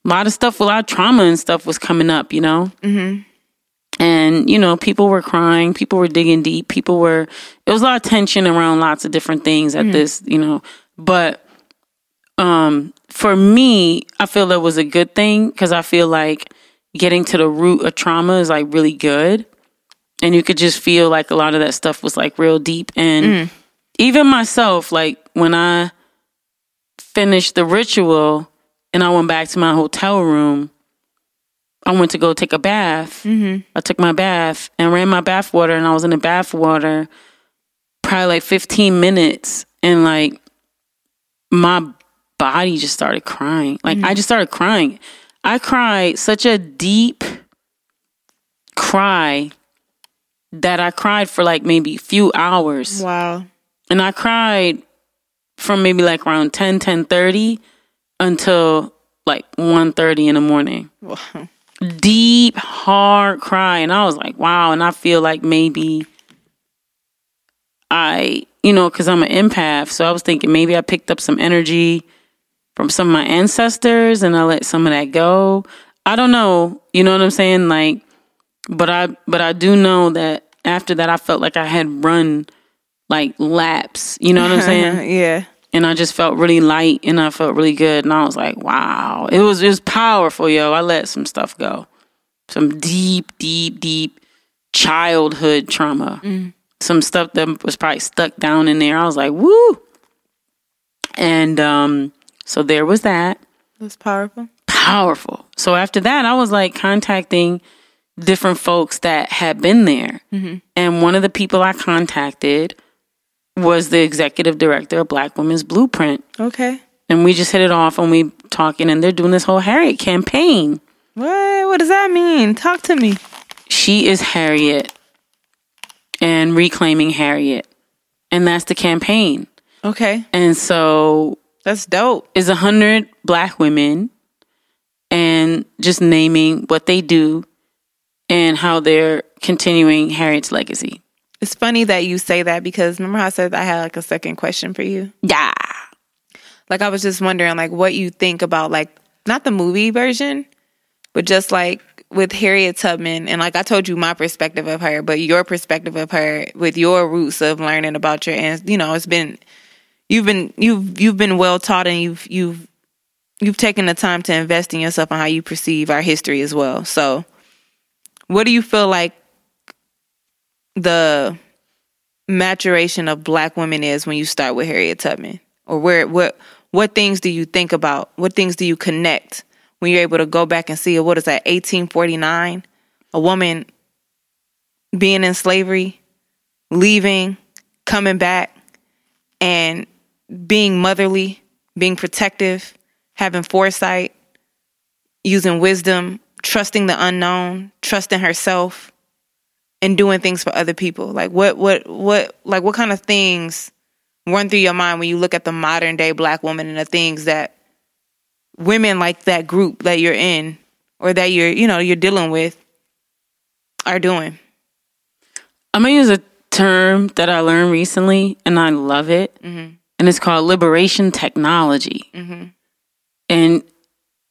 a lot of stuff, a lot of trauma and stuff was coming up, you know? Mm-hmm. And, you know, people were crying, people were digging deep, people were, it was a lot of tension around lots of different things at mm. this, you know, but um, for me, I feel that was a good thing because I feel like getting to the root of trauma is like really good. And you could just feel like a lot of that stuff was like real deep. And mm. even myself, like when I finished the ritual and I went back to my hotel room, I went to go take a bath. Mm-hmm. I took my bath and ran my bath water, and I was in the bath water probably like fifteen minutes, and like my body just started crying. Like mm-hmm. I just started crying. I cried such a deep cry that I cried for like maybe a few hours. Wow. And I cried from maybe like around ten, ten thirty until like one thirty in the morning. Wow. Deep, hard cry. And I was like, wow. And I feel like maybe I, you know, because I'm an empath, so I was thinking maybe I picked up some energy from some of my ancestors and I let some of that go. I don't know. You know what I'm saying? Like, but I, but I do know that after that, I felt like I had run like laps. You know what I'm saying? Yeah. And I just felt really light and I felt really good. And I was like, wow, it was just powerful, yo. I let some stuff go. Some deep, deep, deep childhood trauma. Mm. Some stuff that was probably stuck down in there. I was like, woo. And um, so there was that. It was powerful. Powerful. So after that, I was like contacting different folks that had been there. Mm-hmm. And one of the people I contacted was the executive director of Black Women's Blueprint. Okay. And we just hit it off and we talking, and they're doing this whole Harriet campaign. What? What does that mean? Talk to me. She is Harriet and reclaiming Harriet. And that's the campaign. Okay. And so that's dope. It's one hundred Black women and just naming what they do and how they're continuing Harriet's legacy. It's funny that you say that because remember how I said I had like a second question for you? Yeah. Like I was just wondering like what you think about like not the movie version, but just like with Harriet Tubman, and like I told you my perspective of her, but your perspective of her with your roots of learning about your, and you know, it's been you've been you've you've been well taught and you've you've you've taken the time to invest in yourself and how you perceive our history as well. So what do you feel like the maturation of Black women is when you start with Harriet Tubman? Or where what what things do you think about? What things do you connect when you're able to go back and see what is that, eighteen forty-nine? A woman being in slavery, leaving, coming back, and being motherly, being protective, having foresight, using wisdom, trusting the unknown, trusting herself, and doing things for other people. Like what, what, what, like what kind of things run through your mind when you look at the modern day Black woman and the things that women like that group that you're in or that you're, you know, you're dealing with are doing? I'm gonna use a term that I learned recently and I love it, mm-hmm. and it's called liberation technology. Mm-hmm. And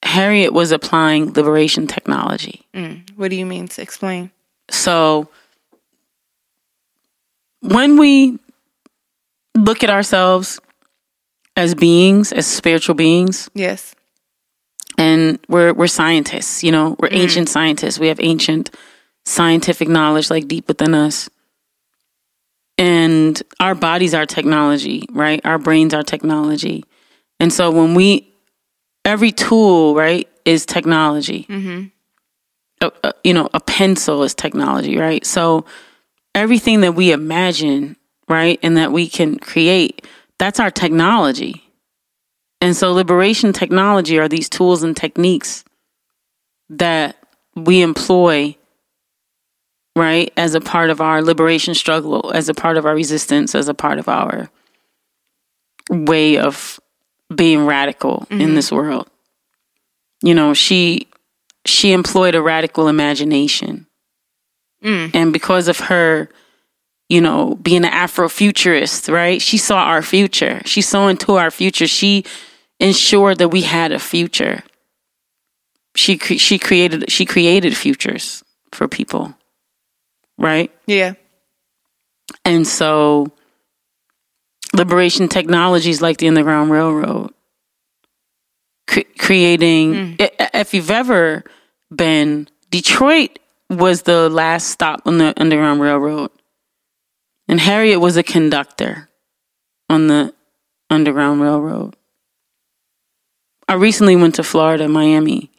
Harriet was applying liberation technology. Mm. What do you mean? To explain. So when we look at ourselves as beings, as spiritual beings, yes, and we're we're scientists, you know, we're mm. ancient scientists. We have ancient scientific knowledge like deep within us. And our bodies are technology, right? Our brains are technology. And so when we every tool, right, is technology. Mm-hmm. A, a, you know, a pencil is technology, right? So everything that we imagine, right, and that we can create, that's our technology. And so liberation technology are these tools and techniques that we employ, right, as a part of our liberation struggle, as a part of our resistance, as a part of our way of being radical mm-hmm. in this world. You know, she... She employed a radical imagination. Mm. And because of her, you know, being an Afrofuturist, right? She saw our future. She saw into our future. She ensured that we had a future. She she created she created futures for people. right? Yeah. And so liberation technologies like the Underground Railroad, cre- creating, mm. if you've ever been, Detroit was the last stop on the Underground Railroad. And Harriet was a conductor on the Underground Railroad. I recently went to Florida, Miami.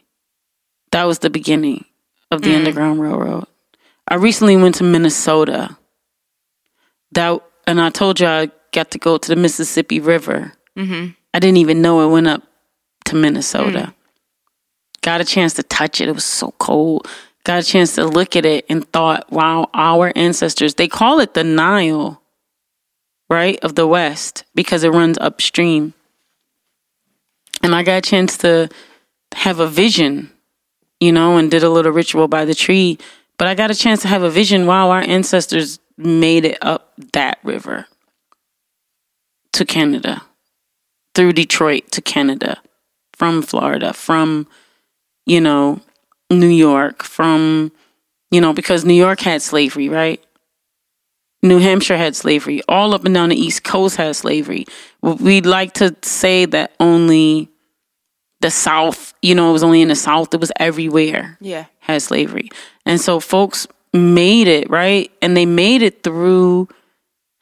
That was the beginning of the mm. Underground Railroad. I recently went to Minnesota. That, and I told you I got to go to the Mississippi River. Mm-hmm. I didn't even know it went up to Minnesota. Mm. Got a chance to touch it. It was so cold. Got a chance to look at it and thought, wow, our ancestors, they call it the Nile, right, of the West, because it runs upstream. And I got a chance to have a vision, you know, and did a little ritual by the tree. But I got a chance to have a vision, wow, our ancestors made it up that river to Canada, through Detroit to Canada, from Florida, from, you know, New York, from, you know, because New York had slavery, right? New Hampshire had slavery. All up and down the East Coast had slavery. We'd like to say that only the South, you know, it was only in the South. It was everywhere. Yeah. Had slavery. And so folks made it, right? And they made it through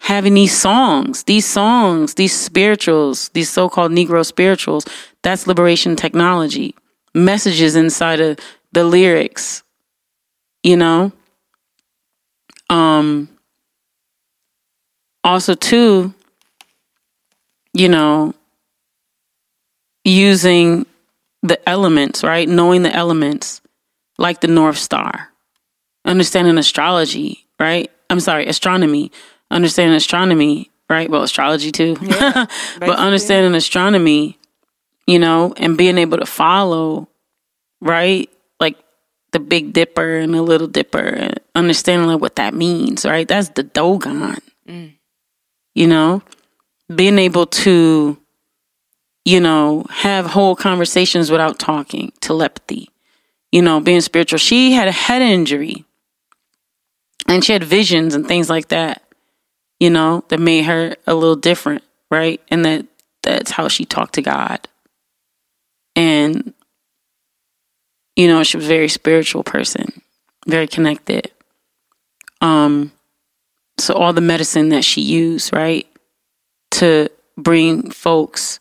having these songs, these songs, these spirituals, these so-called Negro spirituals. That's liberation technology. Messages inside of the lyrics, you know. Um, also, too, you know, using the elements, right? Knowing the elements, like the North Star, understanding astrology, right? I'm sorry, astronomy, understanding astronomy, right? Well, astrology too, yeah, but understanding astronomy, you know, and being able to follow, right? Like the Big Dipper and the Little Dipper, and understanding like what that means, right? That's the Dogon, mm. you know, being able to, you know, have whole conversations without talking, telepathy, you know, being spiritual. She had a head injury and she had visions and things like that, you know, that made her a little different, right? And that that's how she talked to God. And, you know, she was a very spiritual person, very connected. Um, so all the medicine that she used, right, to bring folks,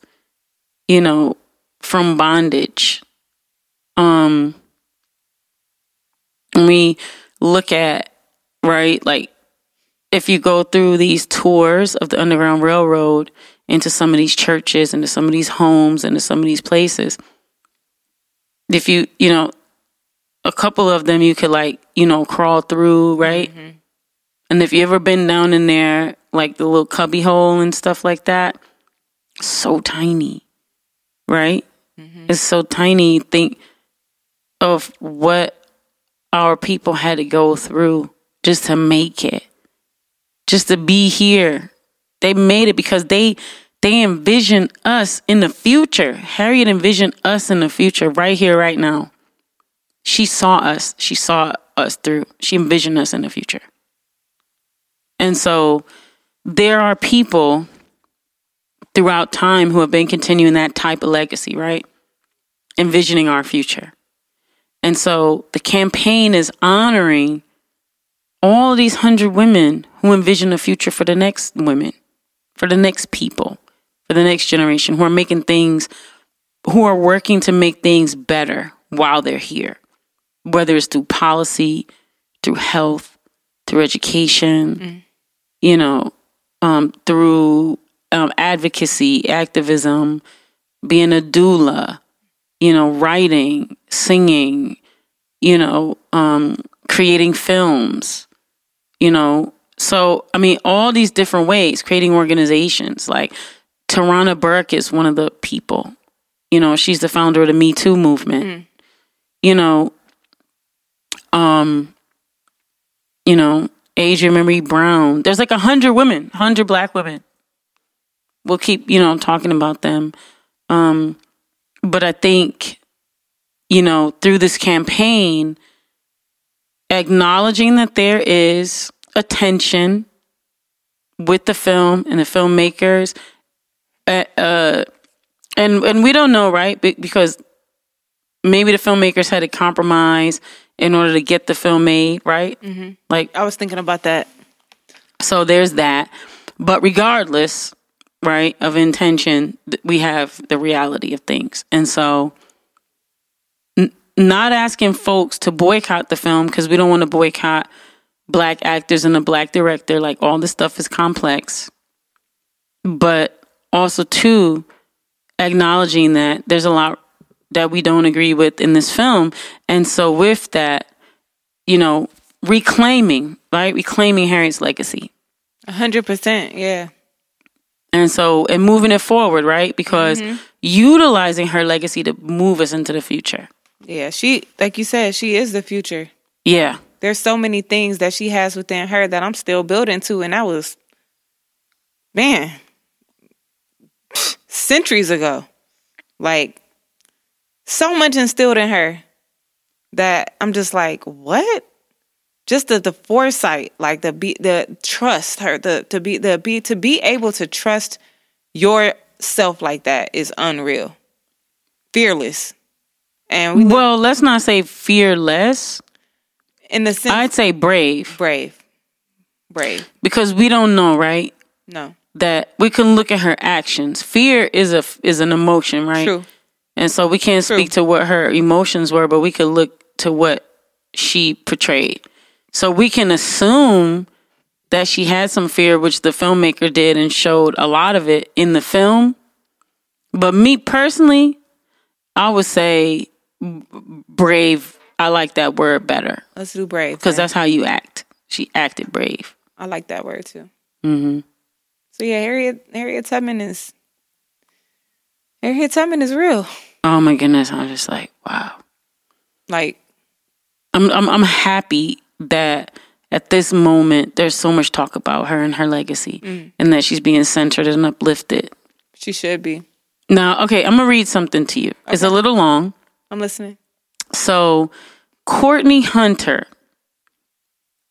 you know, from bondage. Um, when we look at, right, like, if you go through these tours of the Underground Railroad into some of these churches, into some of these homes, into some of these places, if you, you know, a couple of them you could, like, you know, crawl through, right? Mm-hmm. And if you ever been down in there, like the little cubby hole and stuff like that, so tiny, right? Mm-hmm. It's so tiny. Think of what our people had to go through just to make it. Just to be here. They made it because they they envisioned us in the future. Harriet envisioned us in the future, right here, right now. She saw us. She saw us through. She envisioned us in the future. And so there are people throughout time who have been continuing that type of legacy, right? Envisioning our future. And so the campaign is honoring all these hundred women who envision a future for the next women, for the next people, for the next generation, who are making things, who are working to make things better while they're here, whether it's through policy, through health, through education, mm. you know, um, through um, advocacy, activism, being a doula, you know, writing, singing, you know, um, creating films, you know. So, I mean, all these different ways, creating organizations. Like, Tarana Burke is one of the people. You know, she's the founder of the Me Too movement. Mm. You know, um, you know, Adrienne Marie Brown. There's like a hundred women, hundred black women. We'll keep, you know, talking about them. Um, but I think, you know, through this campaign, acknowledging that there is a tension with the film and the filmmakers. Uh, uh, and and we don't know, right? Because maybe the filmmakers had to compromise in order to get the film made, right? Mm-hmm. Like I was thinking about that. So there's that. But regardless, right, of intention, we have the reality of things. And so n- not asking folks to boycott the film, because we don't want to boycott Black actors and a Black director. Like, all this stuff is complex. But also, too, acknowledging that there's a lot that we don't agree with in this film. And so with that, you know, reclaiming, right? Reclaiming Harriet's legacy. A hundred percent, yeah. And so, and moving it forward, right? Because mm-hmm. utilizing her legacy to move us into the future. Yeah, she, like you said, she is the future. Yeah. There's so many things that she has within her that I'm still building to. And I was, man, centuries ago. Like, so much instilled in her that I'm just like, what? Just the, the foresight, like the be, the trust her, the to be the be to be able to trust yourself like that is unreal, fearless, and we well, let's not say fearless. In the sense, I'd say brave, brave, brave, because we don't know, right? No, that we can look at her actions. Fear is a is an emotion, right? True. And so we can't speak True. to what her emotions were, but we could look to what she portrayed. So we can assume that she had some fear, which the filmmaker did and showed a lot of it in the film. But me personally, I would say brave. I like that word better. Let's do brave. Because that's how you act. She acted brave. I like that word too. Mm-hmm. So yeah, Harriet, Harriet Tubman is... Harriet Tubman is real. Oh my goodness. I'm just like, wow. Like, I'm I'm I'm happy that at this moment there's so much talk about her and her legacy mm. and that she's being centered and uplifted. She should be. Now, okay, I'm gonna read something to you. Okay. It's a little long. I'm listening. So, Courtney Hunter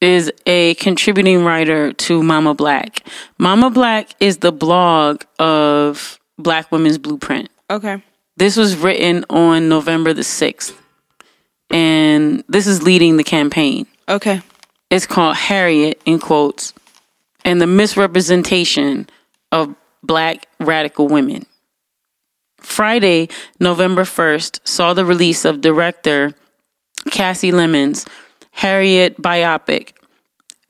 is a contributing writer to Mama Black. Mama Black is the blog of Black Women's Blueprint. Okay. This was written on November the sixth. And this is leading the campaign. Okay. It's called Harriet, in quotes, and the misrepresentation of Black radical women. Friday, November first, saw the release of director Cassie Lemons' Harriet biopic.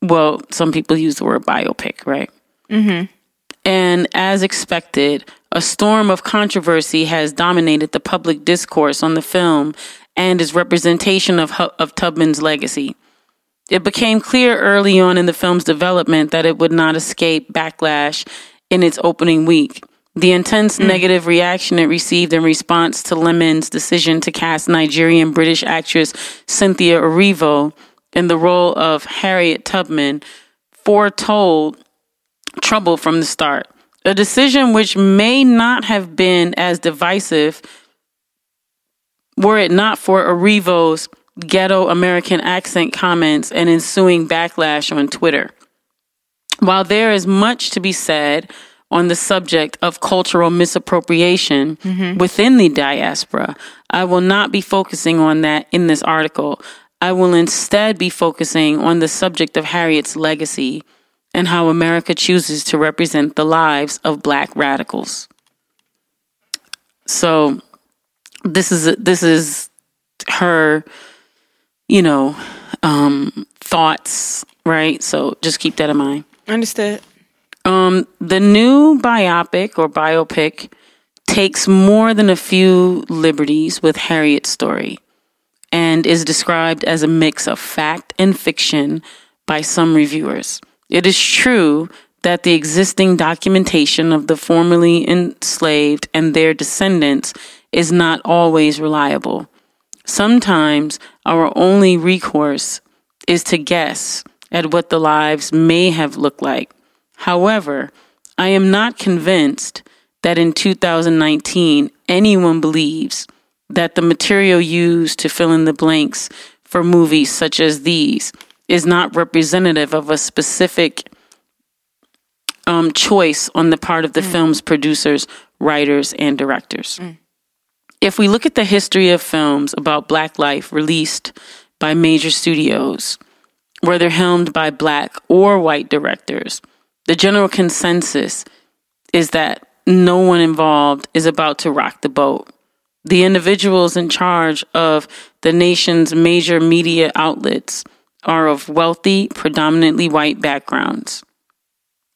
Well, some people use the word biopic, right? Mm-hmm. And as expected, a storm of controversy has dominated the public discourse on the film and its representation of of Tubman's legacy. It became clear early on in the film's development that it would not escape backlash in its opening week. The intense mm. negative reaction it received in response to Lemons' decision to cast Nigerian-British actress Cynthia Erivo in the role of Harriet Tubman foretold trouble from the start. A decision which may not have been as divisive were it not for Erivo's ghetto American accent comments and ensuing backlash on Twitter. While there is much to be said on the subject of cultural misappropriation mm-hmm. within the diaspora, I will not be focusing on that in this article. I will instead be focusing on the subject of Harriet's legacy and how America chooses to represent the lives of Black radicals. So this is this is her, you know, um, thoughts, right? So just keep that in mind. Understood. Um, the new biopic or biopic takes more than a few liberties with Harriet's story and is described as a mix of fact and fiction by some reviewers. It is true that the existing documentation of the formerly enslaved and their descendants is not always reliable. Sometimes our only recourse is to guess at what the lives may have looked like. However, I am not convinced that in two thousand nineteen anyone believes that the material used to fill in the blanks for movies such as these is not representative of a specific um, choice on the part of the mm. film's producers, writers, and directors. Mm. If we look at the history of films about Black life released by major studios, whether helmed by Black or white directors, the general consensus is that no one involved is about to rock the boat. The individuals in charge of the nation's major media outlets are of wealthy, predominantly white backgrounds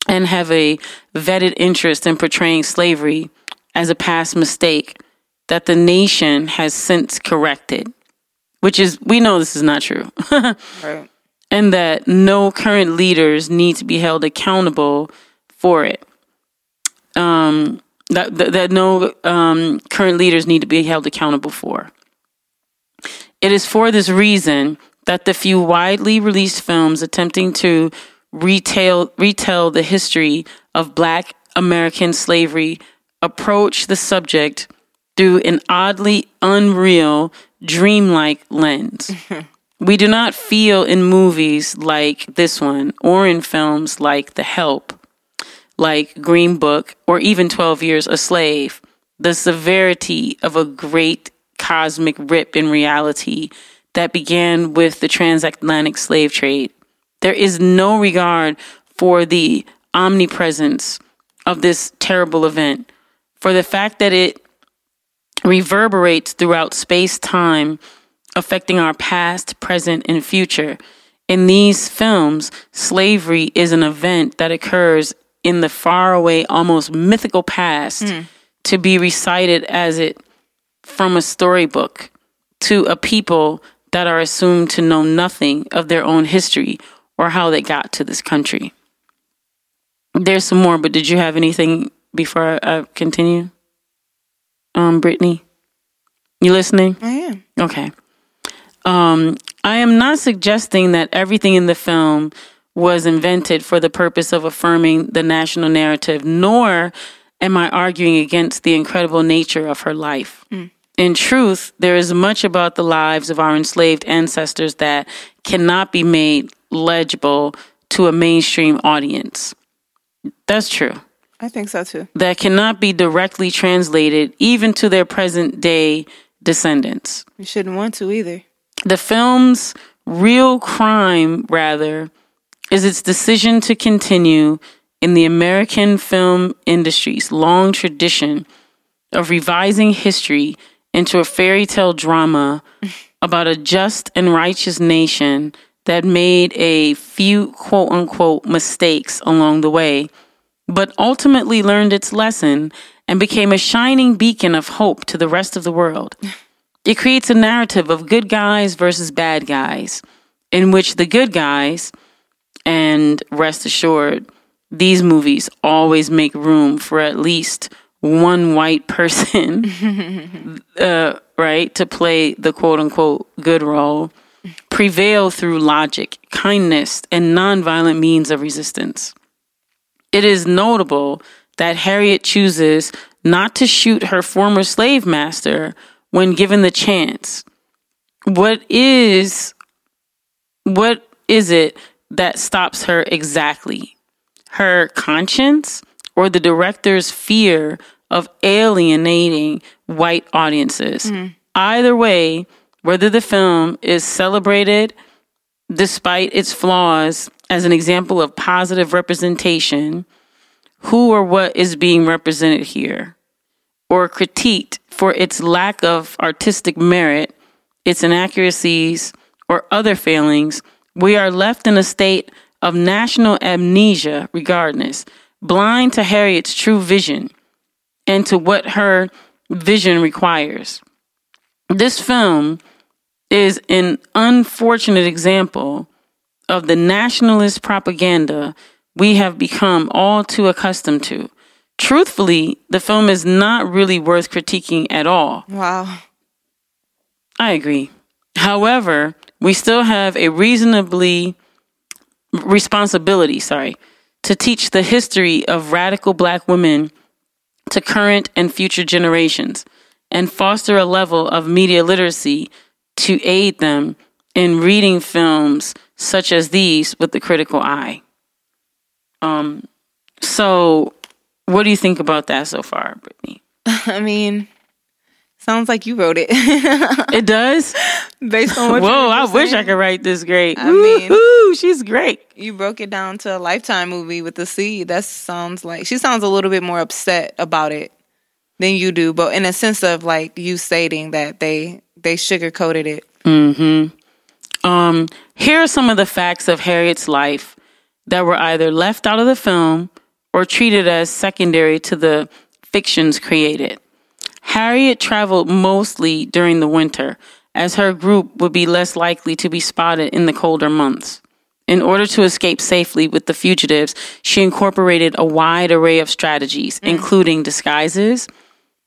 and have a vested interest in portraying slavery as a past mistake that the nation has since corrected, which is, we know this is not true. Right. And that no current leaders need to be held accountable for it. Um, that, that, that no um, current leaders need to be held accountable for. It is for this reason that the few widely released films attempting to retell, retell the history of Black American slavery approach the subject through an oddly unreal, dreamlike lens. We do not feel in movies like this one or in films like The Help, like Green Book, or even twelve years a Slave, the severity of a great cosmic rip in reality that began with the transatlantic slave trade. There is no regard for the omnipresence of this terrible event, for the fact that it reverberates throughout space-time, affecting our past, present, and future. In these films, slavery is an event that occurs in the faraway, almost mythical past mm. to be recited as it from a storybook to a people that are assumed to know nothing of their own history or how they got to this country. There's some more, but did you have anything before I continue? Um, Brittany, you listening? I am. Okay. Um, I am not suggesting that everything in the film was invented for the purpose of affirming the national narrative, nor am I arguing against the incredible nature of her life. Mm. In truth, there is much about the lives of our enslaved ancestors that cannot be made legible to a mainstream audience. That's true. I think so, too. That cannot be directly translated even to their present-day descendants. You shouldn't want to either. The film's real crime, rather, is its decision to continue in the American film industry's long tradition of revising history into a fairy tale drama about a just and righteous nation that made a few quote-unquote mistakes along the way, but ultimately learned its lesson and became a shining beacon of hope to the rest of the world. It creates a narrative of good guys versus bad guys, in which the good guys, and rest assured, these movies always make room for at least one white person, uh, right, to play the quote-unquote good role, prevail through logic, kindness, and nonviolent means of resistance. It is notable that Harriet chooses not to shoot her former slave master when given the chance. What is, what is it that stops her exactly? Her conscience or the director's fear of alienating white audiences? Mm-hmm. Either way, whether the film is celebrated, despite its flaws, as an example of positive representation, who or what is being represented here, or critiqued for its lack of artistic merit, its inaccuracies, or other failings, we are left in a state of national amnesia regardless, blind to Harriet's true vision and to what her vision requires. This film is an unfortunate example of the nationalist propaganda we have become all too accustomed to. Truthfully, the film is not really worth critiquing at all. Wow. I agree. However, we still have a reasonably responsibility, sorry, to teach the history of radical Black women to current and future generations and foster a level of media literacy to aid them in reading films such as these with the critical eye. Um, so what do you think about that so far, Brittany? I mean, sounds like you wrote it. It does? Based on what Whoa, you were I saying. Wish I could write this great. I Woo-hoo, mean, she's great. You broke it down to a Lifetime movie with the C. That sounds like, she sounds a little bit more upset about it than you do, but in a sense of like you stating that they, they sugarcoated it. Mm-hmm. Um, here are some of the facts of Harriet's life that were either left out of the film or treated as secondary to the fictions created. Harriet traveled mostly during the winter, as her group would be less likely to be spotted in the colder months. In order to escape safely with the fugitives, she incorporated a wide array of strategies, mm. including disguises,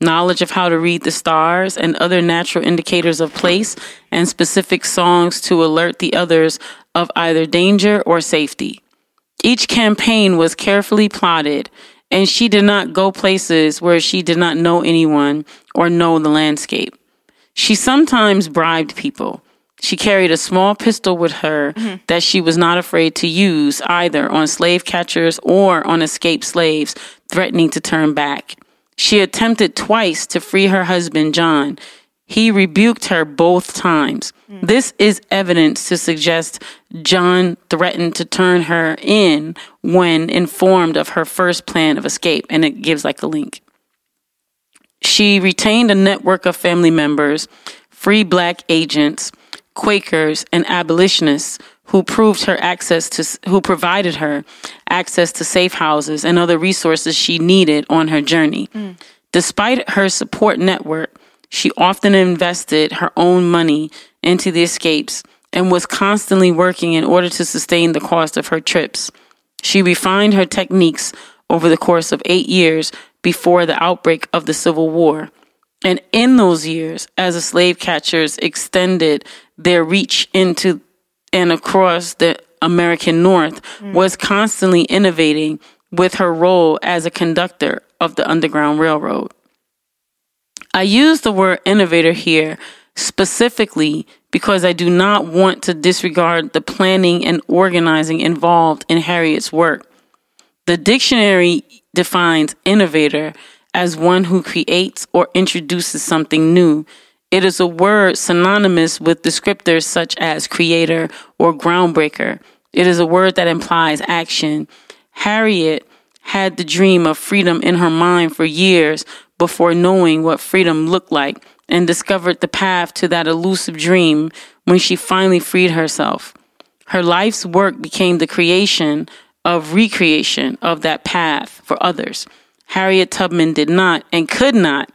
knowledge of how to read the stars and other natural indicators of place, and specific songs to alert the others of either danger or safety. Each campaign was carefully plotted, and she did not go places where she did not know anyone or know the landscape. She sometimes bribed people. She carried a small pistol with her mm-hmm. that she was not afraid to use either on slave catchers or on escaped slaves threatening to turn back. She attempted twice to free her husband, John. He rebuked her both times. Mm. This is evidence to suggest John threatened to turn her in when informed of her first plan of escape. And it gives like a link. She retained a network of family members, free black agents, Quakers, and abolitionists who proved her access to, who provided her access to safe houses and other resources she needed on her journey. Mm. Despite her support network, she often invested her own money into the escapes and was constantly working in order to sustain the cost of her trips. She refined her techniques over the course of eight years before the outbreak of the Civil War. And in those years, as the slave catchers extended their reach into and across the American North, mm. was constantly innovating with her role as a conductor of the Underground Railroad. I use the word innovator here specifically because I do not want to disregard the planning and organizing involved in Harriet's work. The dictionary defines innovator as one who creates or introduces something new. It is a word synonymous with descriptors such as creator or groundbreaker. It is a word that implies action. Harriet had the dream of freedom in her mind for years before knowing what freedom looked like, and discovered the path to that elusive dream when she finally freed herself. Her life's work became the creation of recreation of that path for others. Harriet Tubman did not and could not,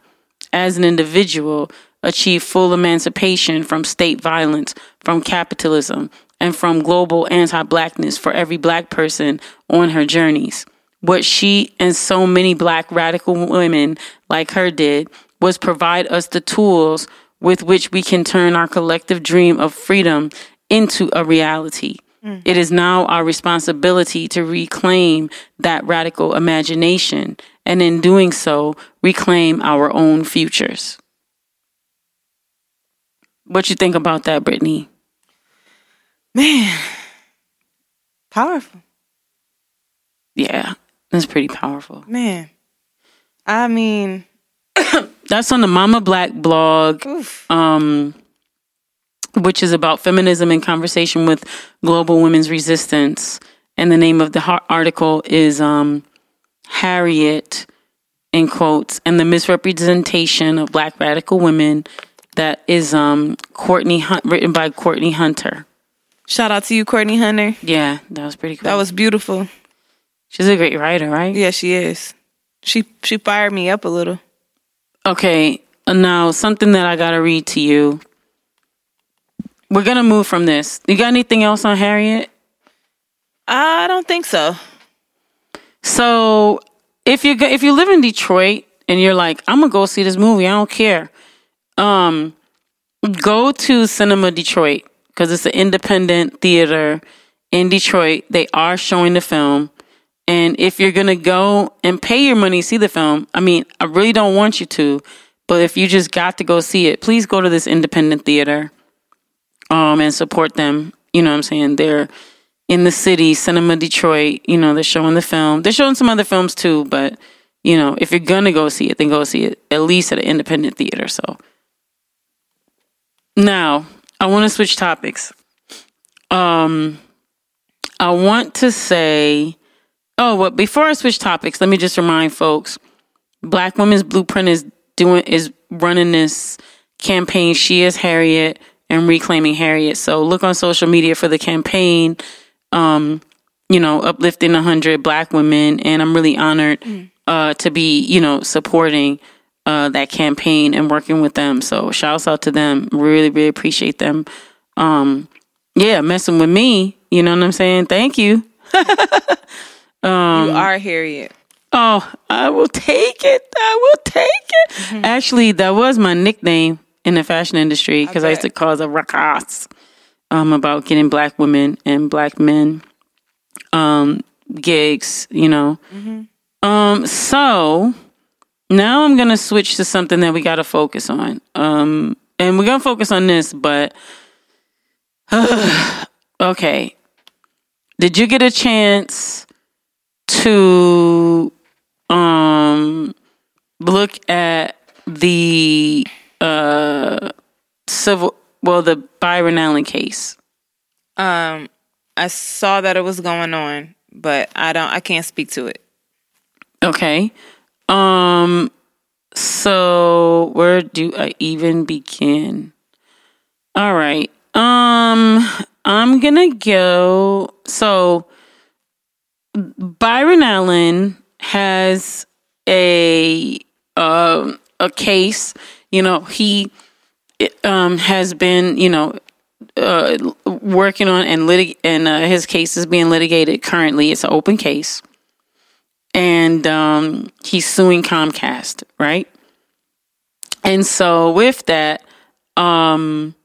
as an individual, achieve full emancipation from state violence, from capitalism, and from global anti-blackness for every black person on her journeys. What she and so many black radical women like her did was provide us the tools with which we can turn our collective dream of freedom into a reality. Mm. It is now our responsibility to reclaim that radical imagination, and in doing so, reclaim our own futures. What you think about that, Brittany? Man, powerful. Yeah. That's pretty powerful. Man. I mean. That's on the Mama Black blog, um, which is about feminism in conversation with global women's resistance. And the name of the article is um, Harriet, in quotes, and the misrepresentation of black radical women, that is um, Courtney Hunt, written by Courtney Hunter. Shout out to you, Courtney Hunter. Yeah, that was pretty cool. That was beautiful. She's a great writer, right? Yeah, she is. She she fired me up a little. Okay, now something that I gotta read to you. We're gonna move from this. You got anything else on Harriet? I don't think so. So if you if you live in Detroit and you're like, I'm gonna go see this movie, I don't care. Um, go to Cinema Detroit because it's an independent theater in Detroit. They are showing the film. And if you're going to go and pay your money to see the film, I mean, I really don't want you to, but if you just got to go see it, please go to this independent theater. um, and support them. You know what I'm saying? They're in the city, Cinema Detroit. You know, they're showing the film. They're showing some other films too, but, you know, if you're going to go see it, then go see it, at least at an independent theater. So now I want to switch topics. Um, I want to say, oh, well, before I switch topics, let me just remind folks, Black Women's Blueprint is doing is running this campaign, She Is Harriet, and Reclaiming Harriet. So look on social media for the campaign, um, you know, uplifting one hundred Black women. And I'm really honored mm. uh, to be, you know, supporting uh, that campaign and working with them. So shouts out to them. Really, really appreciate them. Um, yeah, messing with me. You know what I'm saying? Thank you. um, you are Harriet. Oh, I will take it. I will take it. Mm-hmm. Actually, that was my nickname in the fashion industry because I, I used to cause a ruckus um, about getting Black women and Black men um, gigs, you know. Mm-hmm. Um, so now I'm going to switch to something that we got to focus on. Um, and we're going to focus on this, but uh, okay. Did you get a chance to Um, look at the uh civil, well, the Byron Allen case? Um, I saw that it was going on, but I don't. I can't speak to it. Okay. Um. So where do I even begin? All right. Um. I'm gonna go. So Byron Allen has a um, a case, you know, he um, has been, you know, uh, working on and litig- and uh, his case is being litigated currently. It's an open case, and um, he's suing Comcast, right? And so with that, um,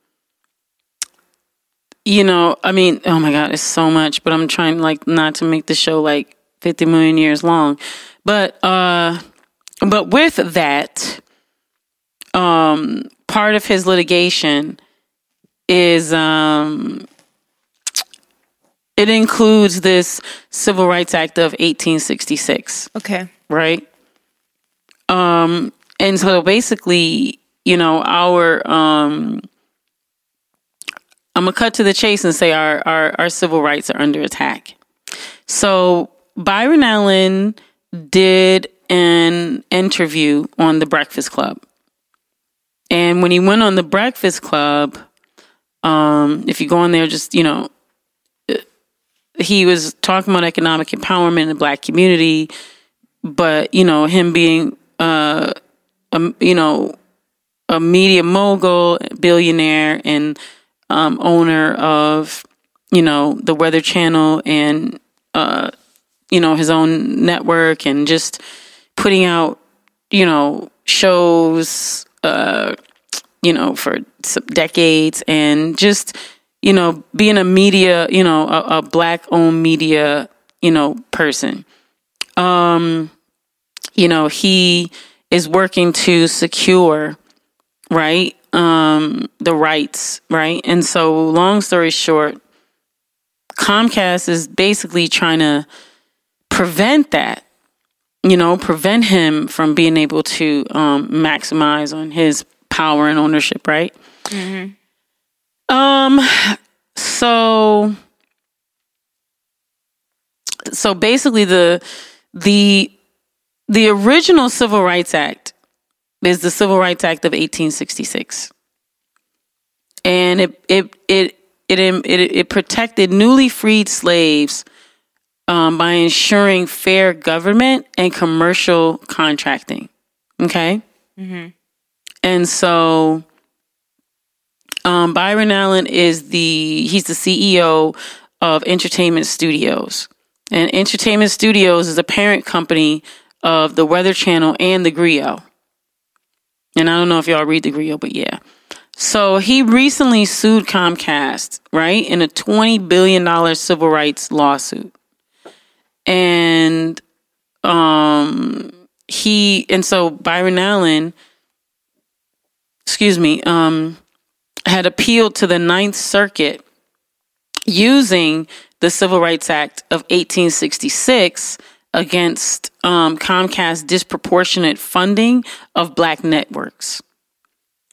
you know, I mean, oh my God, it's so much, but I'm trying like not to make the show like fifty million years long. But uh, but with that, um, part of his litigation is, um, it includes this Civil Rights Act of eighteen sixty-six. Okay. Right? Um, and so basically, you know, our, um, I'm going to cut to the chase and say our, our, our civil rights are under attack. So Byron Allen did an interview on The Breakfast Club. And when he went on The Breakfast Club, um, if you go on there, just, you know, he was talking about economic empowerment in the Black community, but, you know, him being, uh, a, you know, a media mogul, billionaire, and um, owner of, you know, the Weather Channel and, uh, you know, his own network, and just putting out, you know, shows, uh, you know, for some decades, and just, you know, being a media, you know, a, a Black owned media, you know, person. Um, you know, he is working to secure, right, um, the rights, right? And so long story short, Comcast is basically trying to prevent that, you know, prevent him from being able to um, maximize on his power and ownership, right? Mm-hmm. Um, so, so basically, the the the original Civil Rights Act is the Civil Rights Act of eighteen sixty-six, and it it it it it, it, it protected newly freed slaves Um, by ensuring fair government and commercial contracting. Okay? Mm-hmm. And so um, Byron Allen is the, he's the C E O of Entertainment Studios. And Entertainment Studios is a parent company of the Weather Channel and The Grio. And I don't know if y'all read The Grio, but yeah. So he recently sued Comcast, right? In a twenty billion dollars civil rights lawsuit. And um, he and so Byron Allen, excuse me, um, had appealed to the Ninth Circuit using the Civil Rights Act of eighteen sixty-six against um, Comcast's disproportionate funding of black networks.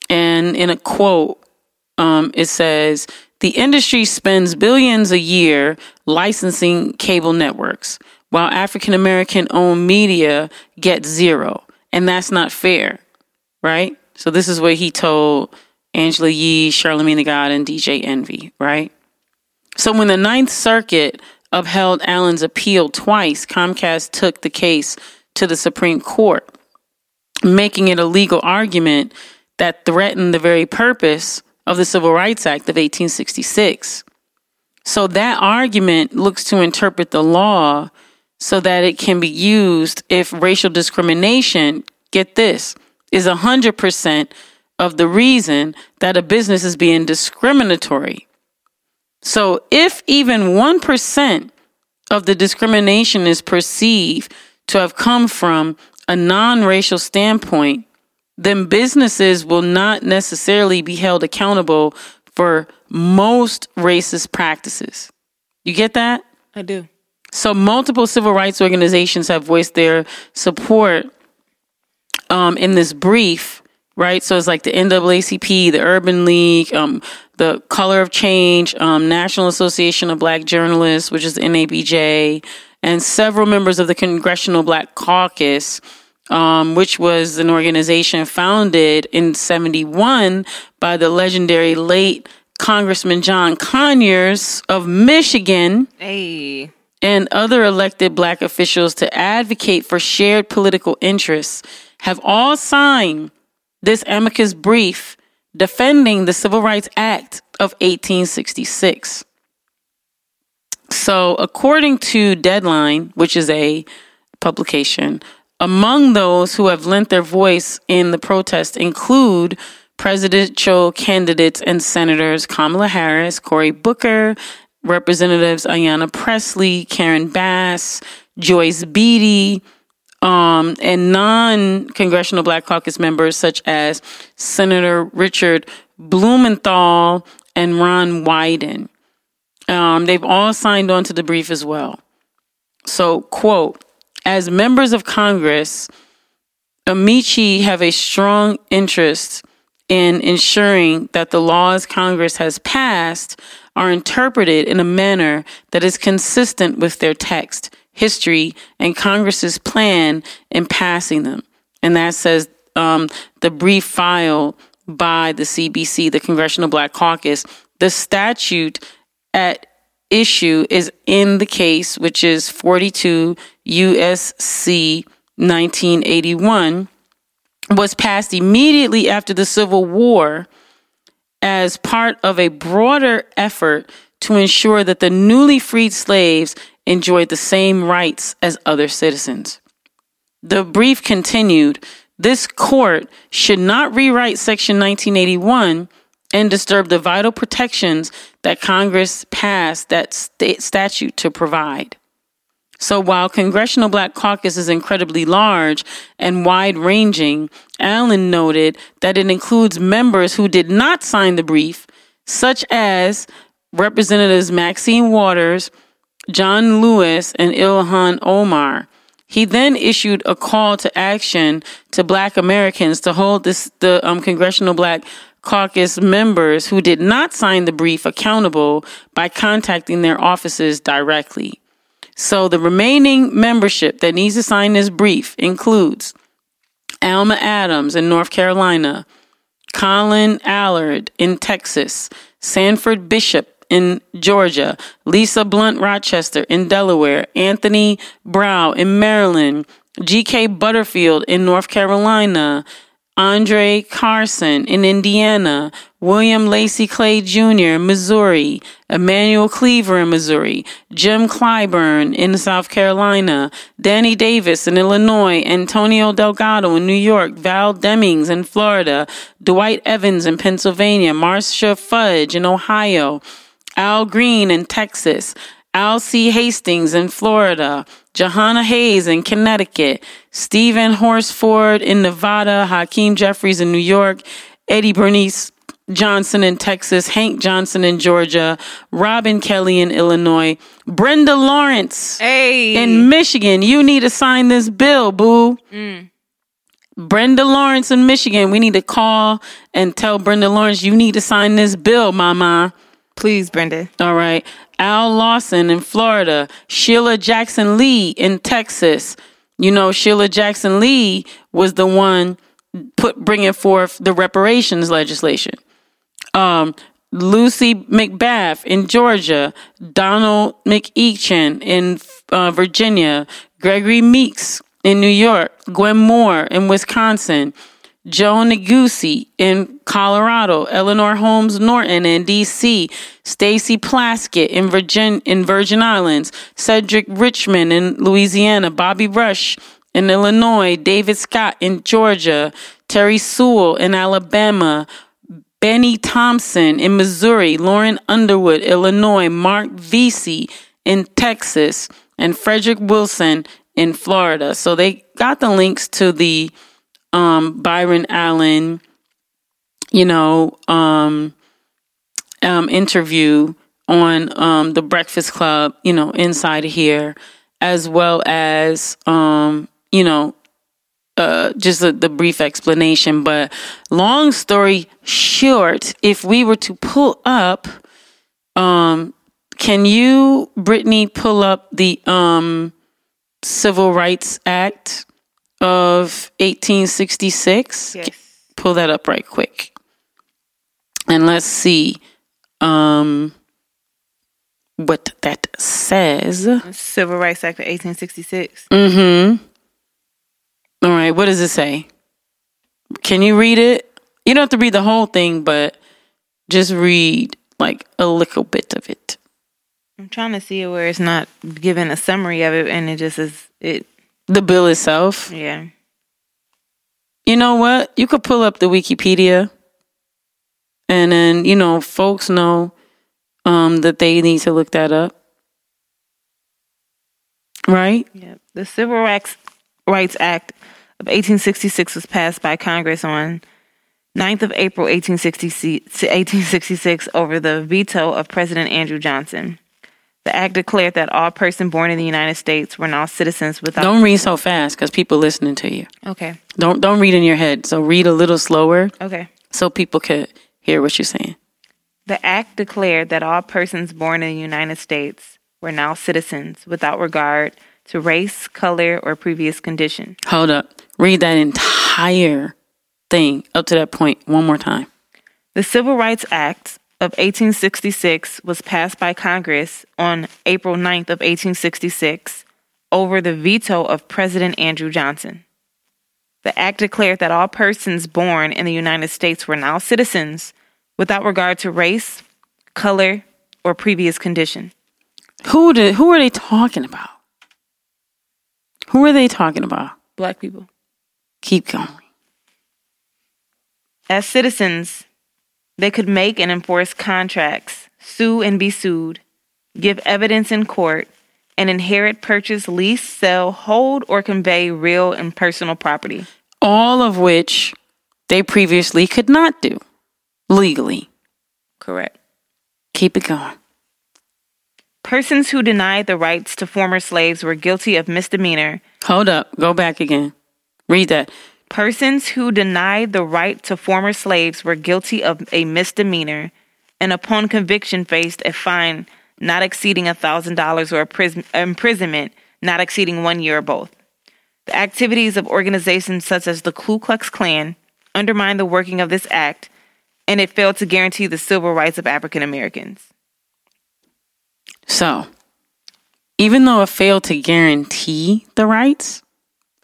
And in a quote, um, it says, "The industry spends billions a year licensing cable networks, while African-American-owned media gets zero. And that's not fair," right? So this is what he told Angela Yee, Charlamagne Tha God, and D J Envy, right? So when the Ninth Circuit upheld Allen's appeal twice, Comcast took the case to the Supreme Court, making it a legal argument that threatened the very purpose of the Civil Rights Act of eighteen sixty-six. So that argument looks to interpret the law so that it can be used if racial discrimination, get this, is one hundred percent of the reason that a business is being discriminatory. So if even one percent of the discrimination is perceived to have come from a non-racial standpoint, then businesses will not necessarily be held accountable for most racist practices. You get that? I do. So multiple civil rights organizations have voiced their support um, in this brief, right? So it's like the N double A C P, the Urban League, um, the Color of Change, um, National Association of Black Journalists, which is the N A B J, and several members of the Congressional Black Caucus, um, which was an organization founded in seventy-one by the legendary late Congressman John Conyers of Michigan. Hey. And other elected black officials to advocate for shared political interests have all signed this amicus brief defending the Civil Rights Act of eighteen sixty-six. So according to Deadline, which is a publication, among those who have lent their voice in the protest include presidential candidates and senators Kamala Harris, Cory Booker, Representatives Ayanna Pressley, Karen Bass, Joyce Beatty, um, and non-Congressional Black Caucus members such as Senator Richard Blumenthal and Ron Wyden. Um, they've all signed on to the brief as well. So, quote, "As members of Congress, Amici have a strong interest in ensuring that the laws Congress has passed are interpreted in a manner that is consistent with their text, history, and Congress's plan in passing them." And that says um, the brief filed by the C B C, the Congressional Black Caucus. The statute at issue is in the case, which is forty-two U S C nineteen eighty-one, was passed immediately after the Civil War as part of a broader effort to ensure that the newly freed slaves enjoyed the same rights as other citizens. The brief continued, "This court should not rewrite Section nineteen eighty-one and disturb the vital protections that Congress passed that state statute to provide." So while Congressional Black Caucus is incredibly large and wide-ranging, Allen noted that it includes members who did not sign the brief, such as Representatives Maxine Waters, John Lewis, and Ilhan Omar. He then issued a call to action to Black Americans to hold this, the um, Congressional Black Caucus members who did not sign the brief accountable by contacting their offices directly. So the remaining membership that needs to sign this brief includes Alma Adams in North Carolina, Colin Allard in Texas, Sanford Bishop in Georgia, Lisa Blunt Rochester in Delaware, Anthony Brow in Maryland, G K Butterfield in North Carolina, Andre Carson in Indiana, William Lacey Clay Junior in Missouri, Emanuel Cleaver in Missouri, Jim Clyburn in South Carolina, Danny Davis in Illinois, Antonio Delgado in New York, Val Demings in Florida, Dwight Evans in Pennsylvania, Marcia Fudge in Ohio, Al Green in Texas, Al C. Hastings in Florida, Johanna Hayes in Connecticut, Stephen Horsford in Nevada, Hakeem Jeffries in New York, Eddie Bernice Johnson in Texas, Hank Johnson in Georgia, Robin Kelly in Illinois, Brenda Lawrence hey. in Michigan. You need to sign this bill, boo. Mm. Brenda Lawrence in Michigan. We need to call and tell Brenda Lawrence, you need to sign this bill, mama. Please, Brenda. All right. Al Lawson in Florida, Sheila Jackson Lee in Texas. You know, Sheila Jackson Lee was the one put bringing forth the reparations legislation. Um, Lucy McBath in Georgia, Donald McEachin in uh, Virginia, Gregory Meeks in New York, Gwen Moore in Wisconsin, Joan Neguse in Colorado, Eleanor Holmes Norton in D C, Stacy Plaskett in Virgin in Virgin Islands, Cedric Richmond in Louisiana, Bobby Rush in Illinois, David Scott in Georgia, Terry Sewell in Alabama, Benny Thompson in Missouri, Lauren Underwood, Illinois, Mark Vesey in Texas, and Frederick Wilson in Florida. So they got the links to the um, Byron Allen, you know, um, um, interview on um, the Breakfast Club, you know, inside of here, as well as, um, you know, Uh, just a, the brief explanation. But long story short, if we were to pull up, um, can you, Brittany, pull up the um, Civil Rights Act of eighteen sixty-six? Yes. Pull that up right quick. And let's see um, what that says. Civil Rights Act of eighteen sixty-six. Mm-hmm. All right, what does it say? Can you read it? You don't have to read the whole thing, but just read like a little bit of it. I'm trying to see it where it's not giving a summary of it, and it just is it. The bill itself? Yeah. You know what? You could pull up the Wikipedia, and then, you know, folks know um, that they need to look that up. Right? Yep. The Civil Rights Rights Act of eighteen sixty-six was passed by Congress on ninth of April eighteen sixty-six over the veto of President Andrew Johnson. The act declared that all persons born in the United States were now citizens without... Don't read so fast because people listening to you. Okay. Don't don't read in your head. So read a little slower. Okay. So people could hear what you're saying. The act declared that all persons born in the United States were now citizens without regard to race, color, or previous condition. Hold up. Read that entire thing up to that point one more time. The Civil Rights Act of eighteen sixty-six was passed by Congress on April ninth of eighteen sixty-six over the veto of President Andrew Johnson. The act declared that all persons born in the United States were now citizens without regard to race, color, or previous condition. Who did, who are they talking about? Who are they talking about? Black people. Keep going. As citizens, they could make and enforce contracts, sue and be sued, give evidence in court, and inherit, purchase, lease, sell, hold, or convey real and personal property. All of which they previously could not do legally. Correct. Keep it going. Persons who denied the rights to former slaves were guilty of misdemeanor. Hold up. Go back again. Read that. Persons who denied the right to former slaves were guilty of a misdemeanor, and upon conviction faced a fine not exceeding one thousand dollars or pris- imprisonment not exceeding one year or both. The activities of organizations such as the Ku Klux Klan undermined the working of this act, and it failed to guarantee the civil rights of African Americans. So, even though it failed to guarantee the rights,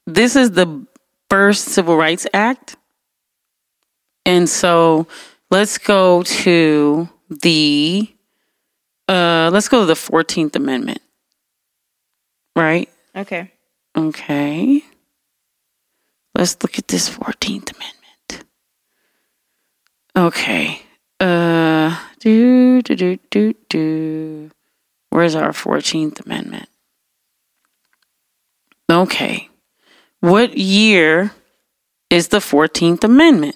this is the first Civil Rights Act. And so, let's go to the uh, let's go to the fourteenth Amendment. Right? Okay. Okay. Let's look at this fourteenth Amendment. Okay. Uh, do do do do do. Where's our fourteenth Amendment? Okay. What year is the fourteenth Amendment?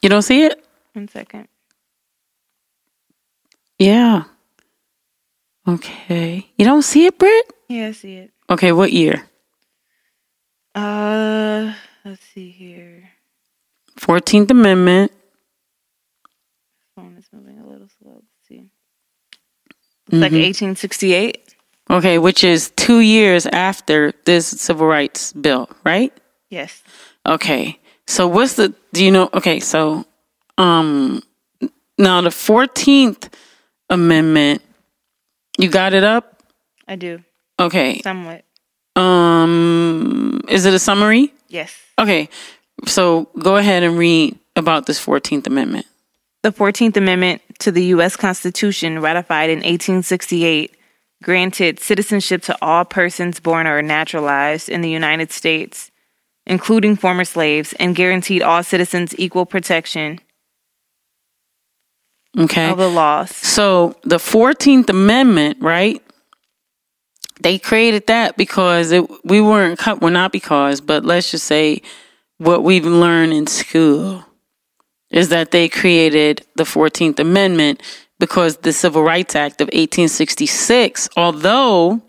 You don't see it? One second. Yeah. Okay. You don't see it, Britt? Yeah, I see it. Okay, what year? Uh, let's see here. fourteenth Amendment. My phone is moving a little slow. Let's see. It's mm-hmm. like eighteen sixty-eight. Okay, which is two years after this civil rights bill, right? Yes. Okay. So what's the, do you know, okay, so um, now the fourteenth Amendment, you got it up? I do. Okay. Somewhat. Um, is it a summary? Yes. Okay. So go ahead and read about this fourteenth Amendment. The fourteenth Amendment to the U S Constitution, ratified in eighteen sixty-eight, granted citizenship to all persons born or naturalized in the United States, including former slaves, and guaranteed all citizens equal protection okay. of the laws. So the fourteenth Amendment, right? They created that because it, we weren't, well, not because, but let's just say what we've learned in school is that they created the fourteenth Amendment because the Civil Rights Act of eighteen sixty-six, although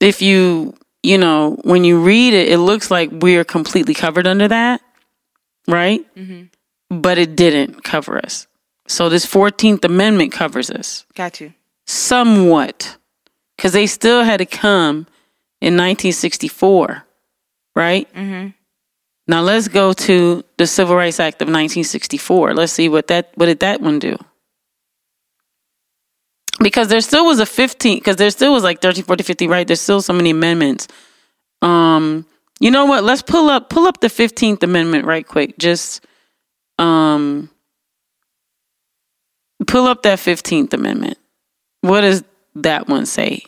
if you, you know, when you read it, it looks like we're completely covered under that, right? Mm-hmm. But it didn't cover us. So this fourteenth Amendment covers us. Got you. Somewhat. Because they still had to come in nineteen sixty-four, right? Mm-hmm. Now let's go to the Civil Rights Act of nineteen sixty-four. Let's see what that what did that one do? Because there still was a fifteen, because there still was like thirteen, fourteen, fifteen, right? There's still so many amendments. Um, you know what? Let's pull up pull up the fifteenth Amendment right quick. Just um, pull up that fifteenth Amendment. What does that one say?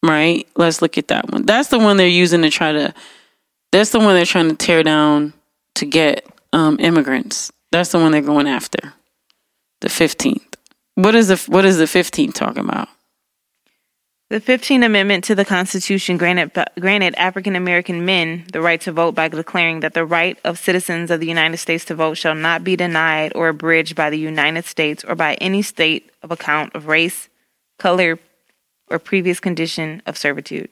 Right? Let's look at that one. That's the one they're using to try to, that's the one they're trying to tear down to get um, immigrants. That's the one they're going after. The fifteenth. What is the what is the fifteenth talking about? The fifteenth Amendment to the Constitution granted granted African American men the right to vote by declaring that the right of citizens of the United States to vote shall not be denied or abridged by the United States or by any state of account of race, color, or previous condition of servitude.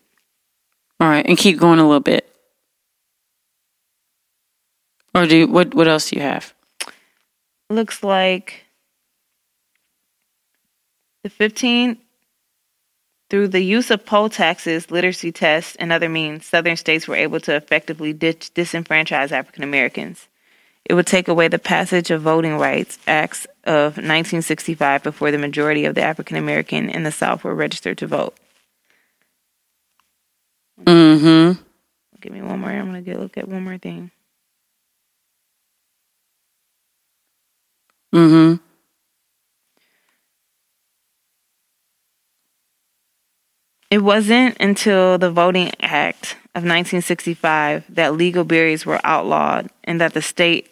All right, and keep going a little bit. Or do you, what? What else do you have? Looks like the fifteenth, through the use of poll taxes, literacy tests, and other means, Southern states were able to effectively dis- disenfranchise African Americans. It would take away the passage of Voting Rights Acts of nineteen sixty-five before the majority of the African American in the South were registered to vote. Mm-hmm. Give me one more. I'm going to get look at one more thing. Mm-hmm. It wasn't until the Voting Act of nineteen sixty-five that legal barriers were outlawed and that the state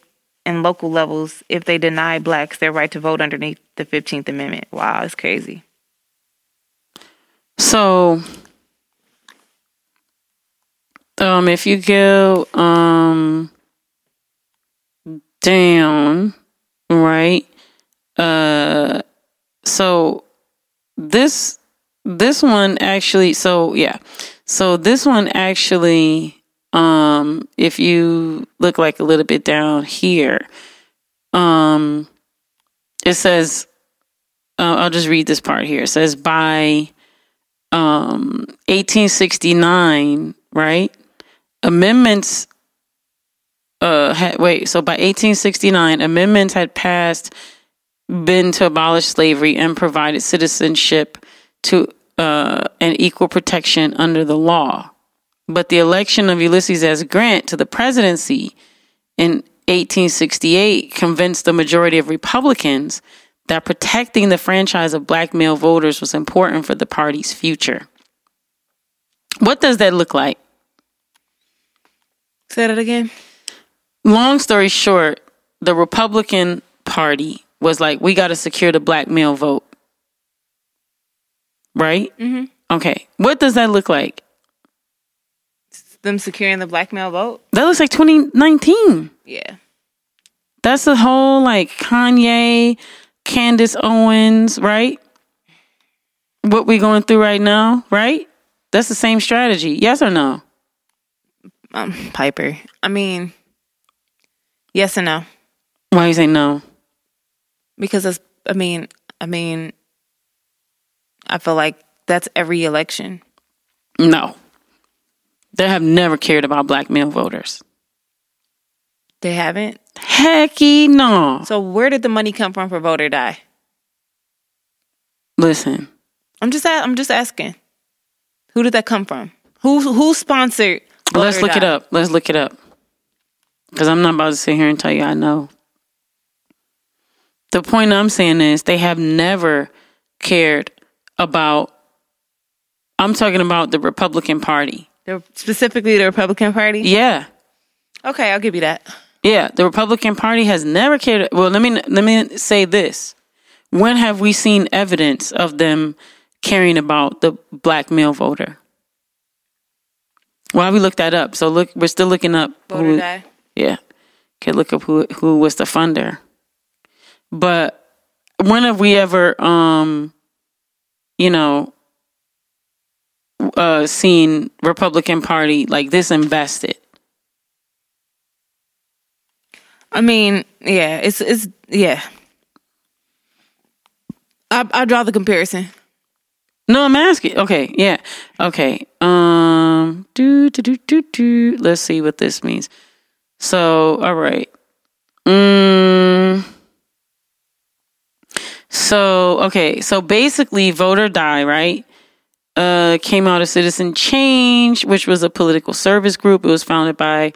and local levels, if they deny blacks their right to vote underneath the fifteenth Amendment. Wow, it's crazy. So, um, if you go um, down, right? Uh, so this... This one actually, so yeah, so this one actually, um, if you look like a little bit down here, um, it says, uh, I'll just read this part here. It says by um, eighteen sixty-nine, right? Amendments, uh, had, wait, so by eighteen sixty-nine, amendments had passed, been to abolish slavery and provided citizenship to uh, an equal protection under the law. But the election of Ulysses S. Grant to the presidency in eighteen sixty-eight convinced the majority of Republicans that protecting the franchise of black male voters was important for the party's future. What does that look like? Say that again. Long story short, the Republican Party was like, we got to secure the black male vote. Right? Mm-hmm. Okay. What does that look like? them securing the black male vote. That looks like twenty nineteen. Yeah. That's the whole, like, Kanye, Candace Owens, right? What we're going through right now, right? That's the same strategy. Yes or no? Um, Piper. I mean, yes and no. Why you say no? Because it's, I mean, I mean, I feel like that's every election. No. They have never cared about black male voters. They haven't? Hecky no. So where did the money come from for Vote or Die? Listen. I'm just I'm just asking. Who did that come from? Who who sponsored Vote Let's or look Die? it up. Let's look it up. Because I'm not about to sit here and tell you I know. The point I'm saying is they have never cared about, I'm talking about the Republican Party. The, specifically the Republican Party? Yeah. Okay, I'll give you that. Yeah, the Republican Party has never cared. Well, let me let me say this. When have we seen evidence of them caring about the black male voter? Well, we looked that up. So look, we're still looking up. Voter who, Die. Yeah. Can look up who who was the funder. But when have we ever, um, you know, uh, seen Republican Party like this invested? I mean, yeah, it's, it's yeah. I, I draw the comparison. No, I'm asking. Okay, yeah. Okay. Um, do, do, do, do, do. Let's see what this means. So, all right. Um, so, okay. So basically, Vote or Die, right? Uh, came out of Citizen Change, which was a political service group. It was founded by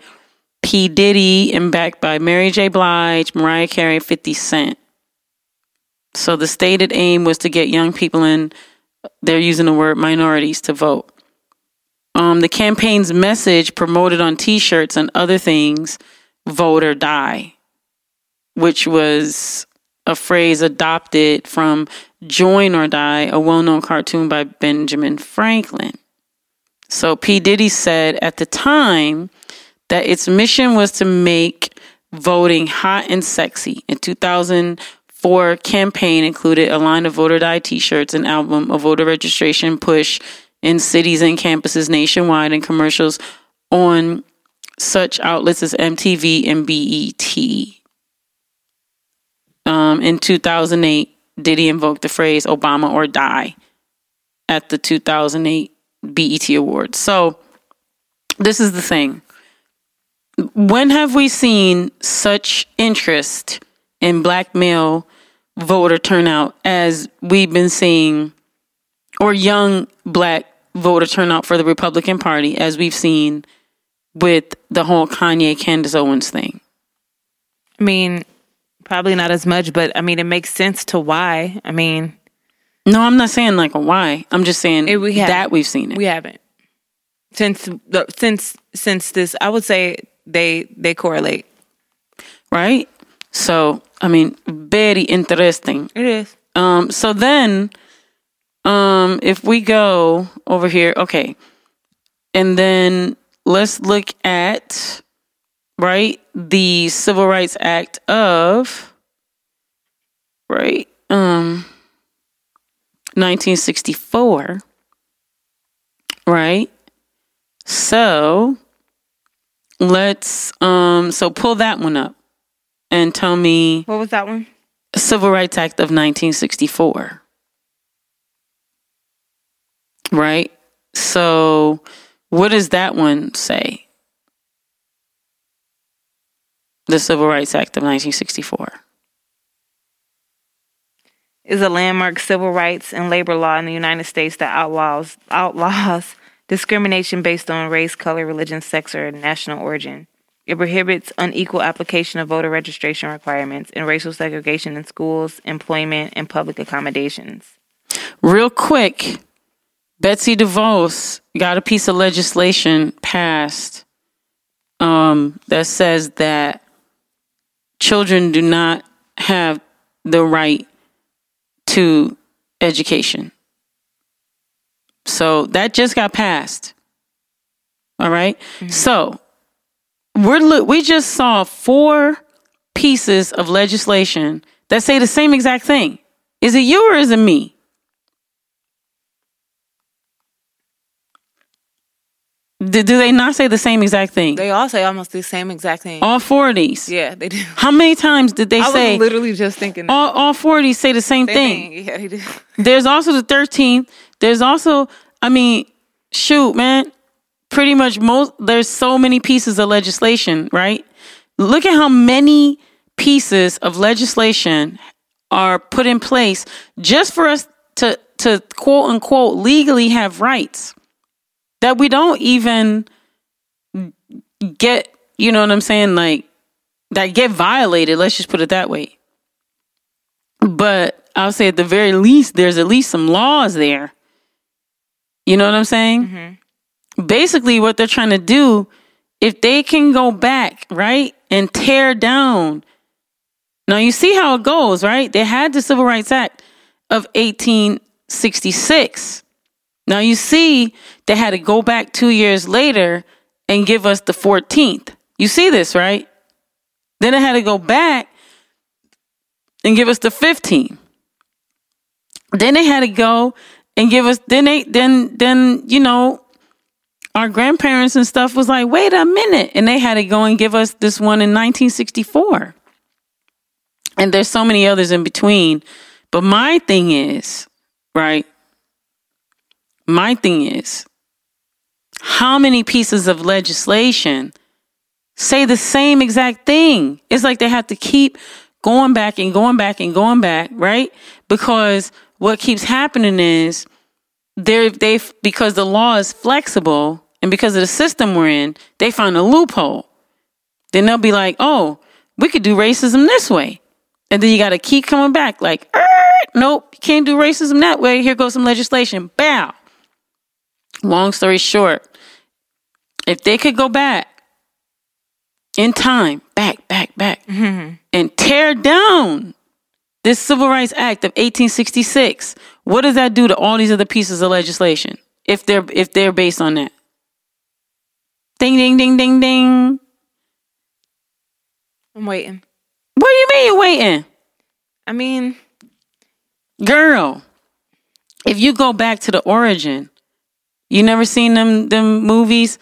P. Diddy and backed by Mary J. Blige, Mariah Carey, and fifty cent. So the stated aim was to get young people in, they're using the word minorities, to vote. Um, the campaign's message promoted on T-shirts and other things, Vote or Die, which was a phrase adopted from Join or Die, a well-known cartoon by Benjamin Franklin. So P. Diddy said at the time that its mission was to make voting hot and sexy. In two thousand four, campaign included a line of Vote or Die t-shirts, an album, a voter registration push in cities and campuses nationwide, and commercials on such outlets as M T V and B E T. Um, in two thousand eight, Diddy invoked the phrase Obama or Die at the two thousand eight B E T Awards. So this is the thing. When have we seen such interest in black male voter turnout as we've been seeing, or young black voter turnout for the Republican Party as we've seen with the whole Kanye Candace Owens thing? I mean, probably not as much, but I mean, it makes sense to why. I mean, no, I'm not saying like a why. I'm just saying it, we that we've seen it. We haven't since since since this. I would say. They they correlate. Right? So, I mean, very interesting. It is. Um, so then, um, if we go over here, okay. And then let's look at, right, the Civil Rights Act of, right, um, nineteen sixty-four. Right? So... Let's, um, so pull that one up and tell me. What was that one? Civil Rights Act of nineteen sixty-four. Right? So what does that one say? The Civil Rights Act of nineteen sixty-four. Is a landmark civil rights and labor law in the United States that outlaws, outlaws, discrimination based on race, color, religion, sex, or national origin. It prohibits unequal application of voter registration requirements and racial segregation in schools, employment, and public accommodations. Real quick, Betsy DeVos got a piece of legislation passed um, that says that children do not have the right to education. So that just got passed. All right. Mm-hmm. So we're look, we just saw four pieces of legislation that say the same exact thing. Is it you or is it me? Do, do they not say the same exact thing? They all say almost the same exact thing. All four of these. Yeah, they do. How many times did they I say? I was literally just thinking that. All, all four of these say the same they thing. Think, yeah, they do. There's also the thirteenth. There's also, I mean, shoot, man. Pretty much most, there's so many pieces of legislation, right? Look at how many pieces of legislation are put in place just for us to, to quote unquote legally have rights that we don't even get, you know what I'm saying? Like, that get violated. Let's just put it that way. But I'll say at the very least, there's at least some laws there. You know what I'm saying? Mm-hmm. Basically what they're trying to do, if they can go back, right, and tear down. Now you see how it goes, right? They had the Civil Rights Act of eighteen sixty-six. Now you see they had to go back two years later and give us the fourteenth. You see this, right? Then they had to go back and give us the fifteenth. Then they had to go and give us, then they, then, then, you know, our grandparents and stuff was like, wait a minute. And they had to go and give us this one in nineteen sixty-four. And there's so many others in between. But my thing is, right? My thing is, how many pieces of legislation say the same exact thing? It's like they have to keep going back and going back and going back, right? Because what keeps happening is they they because the law is flexible and because of the system we're in, they find a loophole. Then they'll be like, "Oh, we could do racism this way," and then you got to keep coming back, like, er, "Nope, you can't do racism that way." Here goes some legislation. Bow. Long story short, if they could go back in time, back, back, back, mm-hmm. and tear down this Civil Rights Act of eighteen sixty-six, what does that do to all these other pieces of legislation if they're if they're based on that? Ding, ding, ding, ding, ding. I'm waiting. What do you mean you're waiting? I mean, girl, if you go back to the origin, you never seen them them movies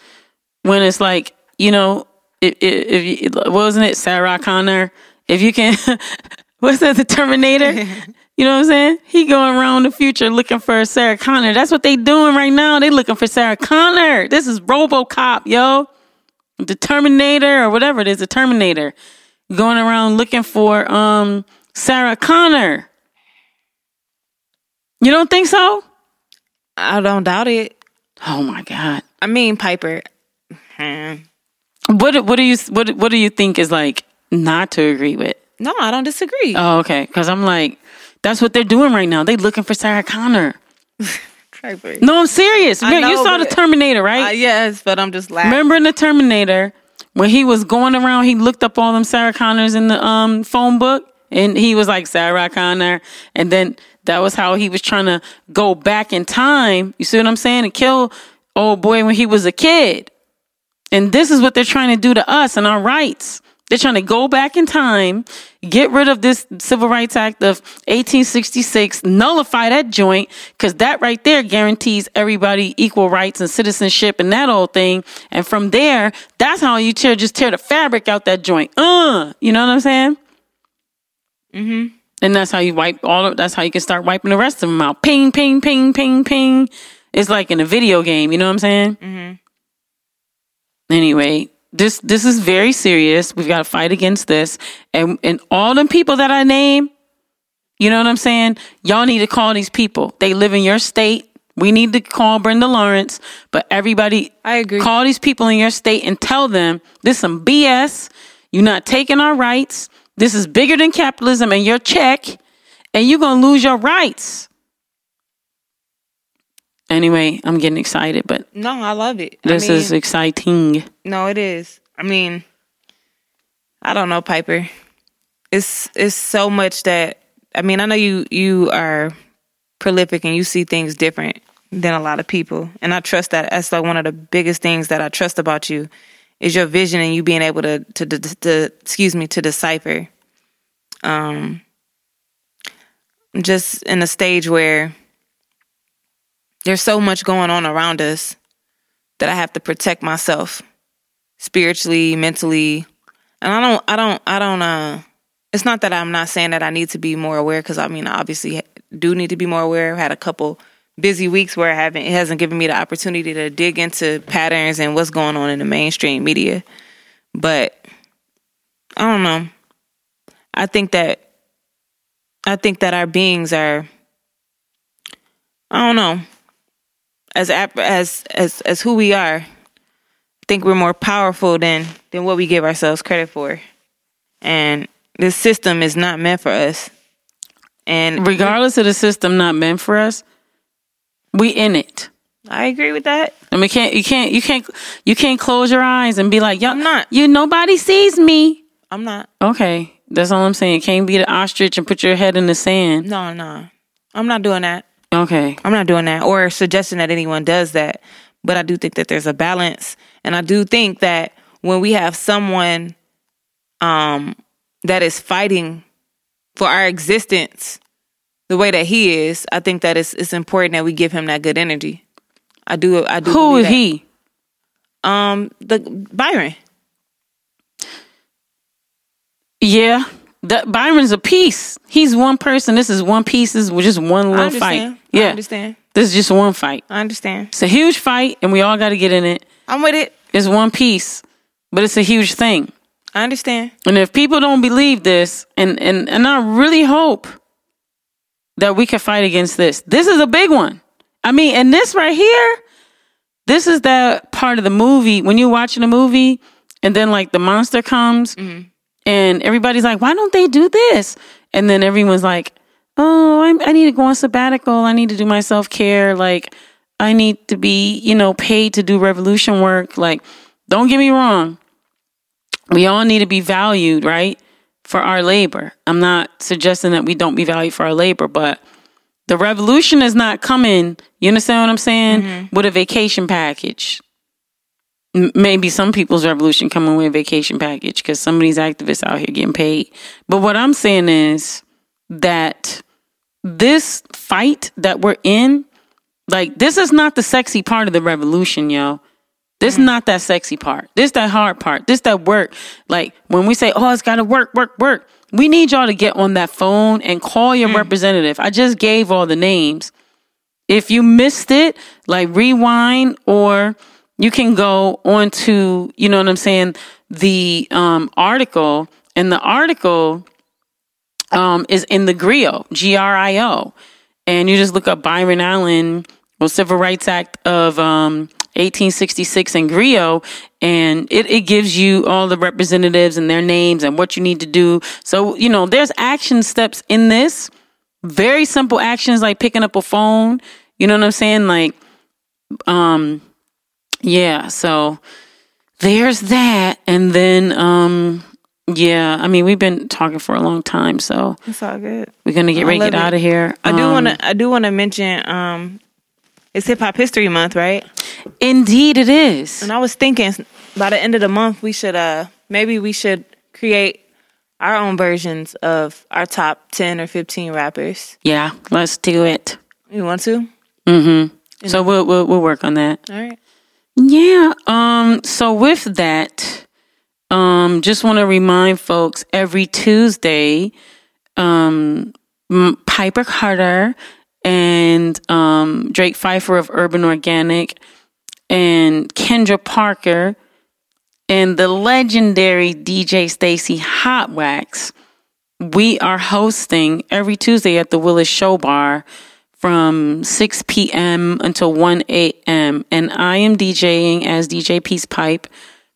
when it's like, you know, it, it, it, it, wasn't it Sarah Connor? If you can... What's that, the Terminator? You know what I'm saying? He going around the future looking for Sarah Connor. That's what they doing right now. They looking for Sarah Connor. This is RoboCop, yo. The Terminator or whatever it is, the Terminator. Going around looking for um Sarah Connor. You don't think so? I don't doubt it. Oh my God. I mean, Piper. What what do you what what do you think is like not to agree with? No, I don't disagree. Oh, okay. Because I'm like, that's what they're doing right now. They looking for Sarah Connor. No, I'm serious. I know, you saw but, the Terminator, right? Uh, yes, but I'm just laughing. Remember in the Terminator, when he was going around, he looked up all them Sarah Connors in the um phone book, and he was like, Sarah Connor. And then that was how he was trying to go back in time. You see what I'm saying? And kill old boy when he was a kid. And this is what they're trying to do to us and our rights. They're trying to go back in time, get rid of this Civil Rights Act of eighteen sixty-six, nullify that joint, because that right there guarantees everybody equal rights and citizenship and that whole thing. And from there, that's how you tear, just tear the fabric out that joint. Uh, you know what I'm saying? Mm-hmm. And that's how you wipe all of, that's how you can start wiping the rest of them out. Ping, ping, ping, ping, ping. It's like in a video game. You know what I'm saying? Mm-hmm. Anyway. This this is very serious. We've got to fight against this. And and all them people that I name, you know what I'm saying? Y'all need to call these people. They live in your state. We need to call Brenda Lawrence. But everybody, I agree. Call these people in your state and tell them this is some B S. You're not taking our rights. This is bigger than capitalism and your check. And you're going to lose your rights. Anyway, I'm getting excited, but... No, I love it. This I mean, is exciting. No, it is. I mean, I don't know, Piper. It's it's so much that... I mean, I know you, you are prolific and you see things different than a lot of people. And I trust that. That's like one of the biggest things that I trust about you is your vision and you being able to, to, to, to excuse me, to decipher. Um, just in a stage where there's so much going on around us that I have to protect myself spiritually, mentally. And I don't, I don't, I don't, uh, it's not that I'm not saying that I need to be more aware, because I mean, I obviously do need to be more aware. I've had a couple busy weeks where I haven't, it hasn't given me the opportunity to dig into patterns and what's going on in the mainstream media. But I don't know. I think that, I think that our beings are, I don't know, as as as as who we are, I think we're more powerful than than what we give ourselves credit for. And this system is not meant for us. And regardless of the system not meant for us, we in it. I agree with that. And we can't, you can't, you can't, you can't close your eyes and be like, "Yo, I'm not. You nobody sees me. I'm not." Okay, that's all I'm saying. You can't be the ostrich and put your head in the sand. No, no, I'm not doing that. Okay, I'm not doing that, or suggesting that anyone does that. But I do think that there's a balance, and I do think that when we have someone, um, that is fighting for our existence the way that he is, I think that it's it's important that we give him that good energy. I do. I do. Who is he? Um, the Byron. Yeah, the, Byron's a piece. He's one person. This is one piece. This is just one little fight. Yeah, I understand. This is just one fight. I understand. It's a huge fight, and we all got to get in it. I'm with it. It's one piece, but it's a huge thing. I understand. And if people don't believe this, and and and I really hope that we can fight against this. This is a big one. I mean, and this right here, this is that part of the movie when you're watching a movie, and then like the monster comes, mm-hmm. and everybody's like, "Why don't they do this?" And then everyone's like, "Oh, I'm, I need to go on sabbatical. I need to do my self care. Like, I need to be, you know, paid to do revolution work." Like, don't get me wrong. We all need to be valued, right, for our labor. I'm not suggesting that we don't be valued for our labor, but the revolution is not coming, you understand what I'm saying, mm-hmm. with a vacation package. M- maybe some people's revolution coming with a vacation package because some of these activists out here getting paid. But what I'm saying is that this fight that we're in, like, this is not the sexy part of the revolution, yo. This is not that sexy part. This that hard part. This that work. Like when we say, "Oh, it's got to work, work, work." We need y'all to get on that phone and call your mm. representative. I just gave all the names. If you missed it, like rewind, or you can go on to, you know what I'm saying, the um, article. And the article um, is in The Grio, G R I O. And you just look up Byron Allen, well, Civil Rights Act of... Um, eighteen sixty-six and Grio, and it, it gives you all the representatives and their names and what you need to do. So, you know, there's action steps in this. Very simple actions like picking up a phone. You know what I'm saying? Like, um, yeah, so there's that. And then, um, yeah, I mean, we've been talking for a long time, so. It's all good. We're going to get ready to get out of here. I do um, want to, I do want to mention, um, it's Hip Hop History Month, right? Indeed it is. And I was thinking by the end of the month, we should uh maybe we should create our own versions of our top ten or fifteen rappers. Yeah, let's do it. You want to? Mm-hmm. You so know. we'll we'll we'll work on that. All right. Yeah. Um so with that, um just want to remind folks every Tuesday, um Piper Carter and um Drake Pfeiffer of Urban Organic and Kendra Parker and the legendary D J Stacy Hot Wax. We are hosting every Tuesday at the Willis Show Bar from six p.m. until one a.m. And I am DJing as D J Peace Pipe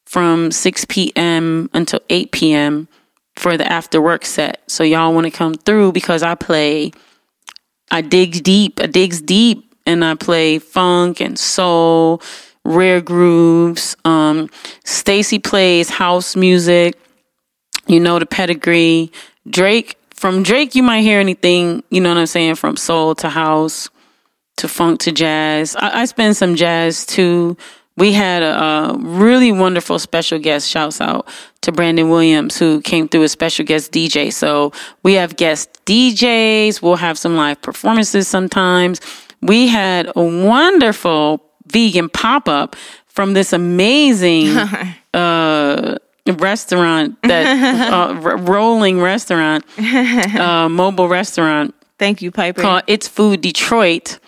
from six p.m. until eight p.m. for the after work set. So y'all want to come through because I play, I dig deep, I digs deep. And I play funk and soul, rare grooves. Um, Stacy plays house music. You know the pedigree. Drake, from Drake, you might hear anything, you know what I'm saying, from soul to house to funk to jazz. I, I spin some jazz too. We had a, a really wonderful special guest. Shouts out to Brandon Williams, who came through as special guest D J. So we have guest D Js. We'll have some live performances sometimes. We had a wonderful vegan pop-up from this amazing uh, restaurant, that uh, r- rolling restaurant, uh, mobile restaurant. Thank you, Piper. Called It's Food Detroit,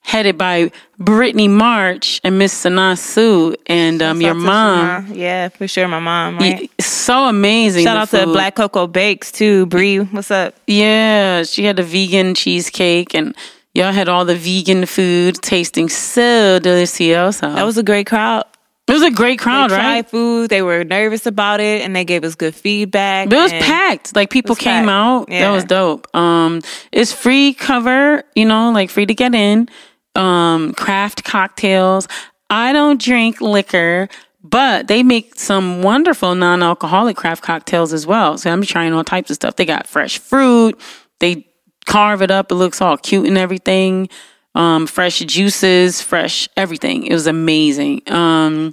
headed by Brittany March and Miss Sanaa Sue and um, your mom. Yeah, for sure, my mom. Right? So amazing. Shout out food. to Black Cocoa Bakes too, Bree. What's up? Yeah, she had a vegan cheesecake, and y'all had all the vegan food tasting so delicioso. That was a great crowd. It was a great crowd, they tried right? food. They were nervous about it, and they gave us good feedback. It was packed. Like, people came packed. out. Yeah. That was dope. Um, it's free cover, you know, like free to get in. Um, craft cocktails. I don't drink liquor, but they make some wonderful non-alcoholic craft cocktails as well. So I'm trying all types of stuff. They got fresh fruit. They carve it up. It looks all cute and everything. Um, fresh juices, fresh everything. It was amazing. Um,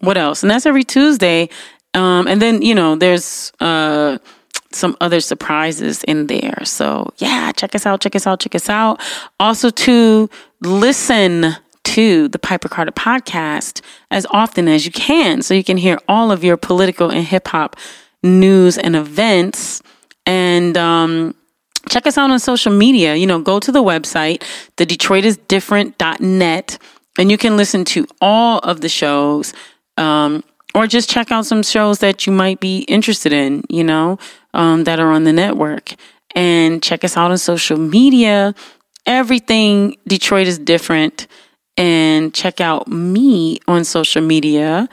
what else? And that's every Tuesday. Um, and then, you know, there's uh, some other surprises in there. So yeah, check us out, check us out, check us out. Also to listen to the Piper Carter podcast as often as you can, so you can hear all of your political and hip hop news and events. And um, check us out on social media. You know, go to the website, the detroit is different dot net, and you can listen to all of the shows, um, or just check out some shows that you might be interested in, you know, um, that are on the network. And check us out on social media. Everything Detroit is different. And check out me on social media.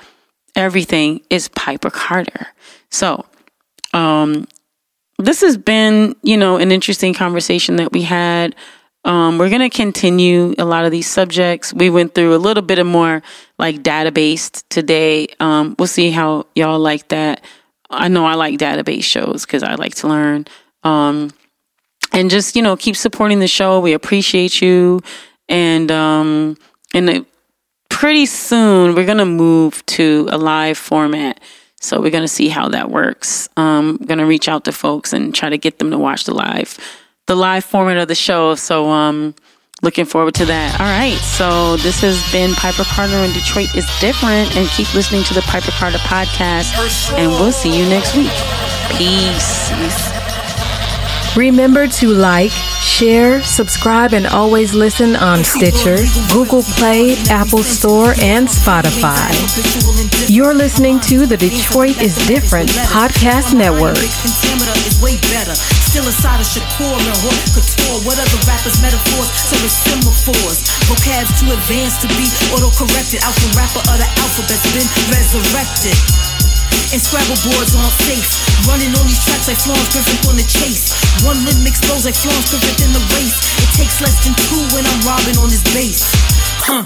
Everything is Piper Carter. So, um, this has been, you know, an interesting conversation that we had. Um, we're going to continue a lot of these subjects. We went through a little bit of more like database today. Um, we'll see how y'all like that. I know I like database shows because I like to learn. Um, and just, you know, keep supporting the show. We appreciate you. And, um, and uh, pretty soon we're going to move to a live format. So we're going to see how that works. Um, I'm going to reach out to folks and try to get them to watch the live, the live format of the show. So um, looking forward to that. All right. So this has been Piper Carter and Detroit is Different. And keep listening to the Piper Carter podcast. And we'll see you next week. Peace. Remember to like, share, subscribe, and always listen on Stitcher, Google Play, Apple Store, and Spotify. You're listening to the Detroit is Different Podcast Network. Still inside of Shakur and Hook Couture. What other rappers' metaphors? So it's semaphores. Vocabs too advanced to be auto-corrected. Alpha rapper of the alphabet's been resurrected. And Scrabble boards aren't safe. Running on these tracks like Florence Griffith on the chase. One limb exposed like Florence Griffith in the race. It takes less than two when I'm robbing on this bass. Huh.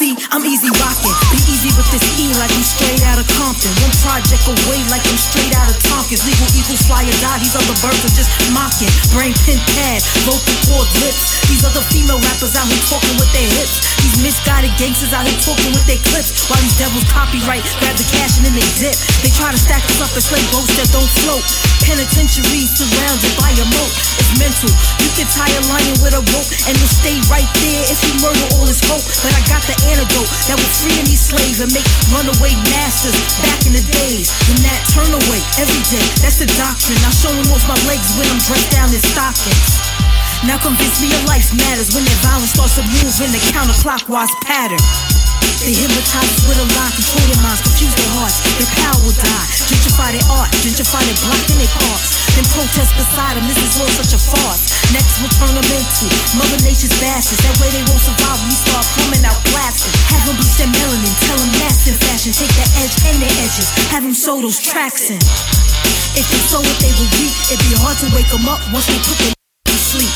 See, I'm easy rocking. Be easy with this E like I'm straight out of Compton. One project away like I'm straight out of Tompkins. Legal equals fly or die. These other birds are just mocking. Brain pin pad, vocal cord lips. These other female rappers out here talking with their hips. These misguided gangsters out here talking with their clips. While these devils copyright, grab the cash and then they dip. They try to stack us up and slay boats that don't float. Penitentiaries surrounded by a moat. It's mental. You can tie a lion with a rope and it'll stay right there if you murder all his hope. But I got the antidote that will free any slave and make runaway masters back in the days. And that turn away every day. That's the doctrine. Now showing off my legs when I'm dressed down in stockings. Now convince me your life matters when that violence starts to move in the counterclockwise pattern. They hypnotize us with a lie, control their minds, confuse their hearts. Their power will die, gentrify their art, gentrify their block in their parks. Then protest beside them, this is all such a farce. Next we'll turn them into Mother Nature's bastards. That way they won't survive when we start plumbing out blasting. Have them bleach their melanin, tell them master fashion. Take their edge and their edges, have them sew those tracks in. If they sew what they will reap, it'd be hard to wake them up once they put their to sleep.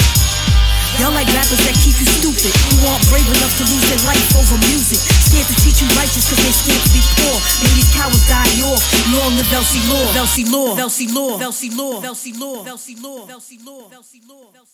Y'all like rappers that keep you stupid, who aren't brave enough to lose their life over music. Scared to teach you righteous cause they're scared to be poor. Made these cowards die off. Long live Elsie Law, Elsie Law, Elsie Law, Elsie Law, Elsie Law, Elsie Law, Elsie Law, Elsie Law.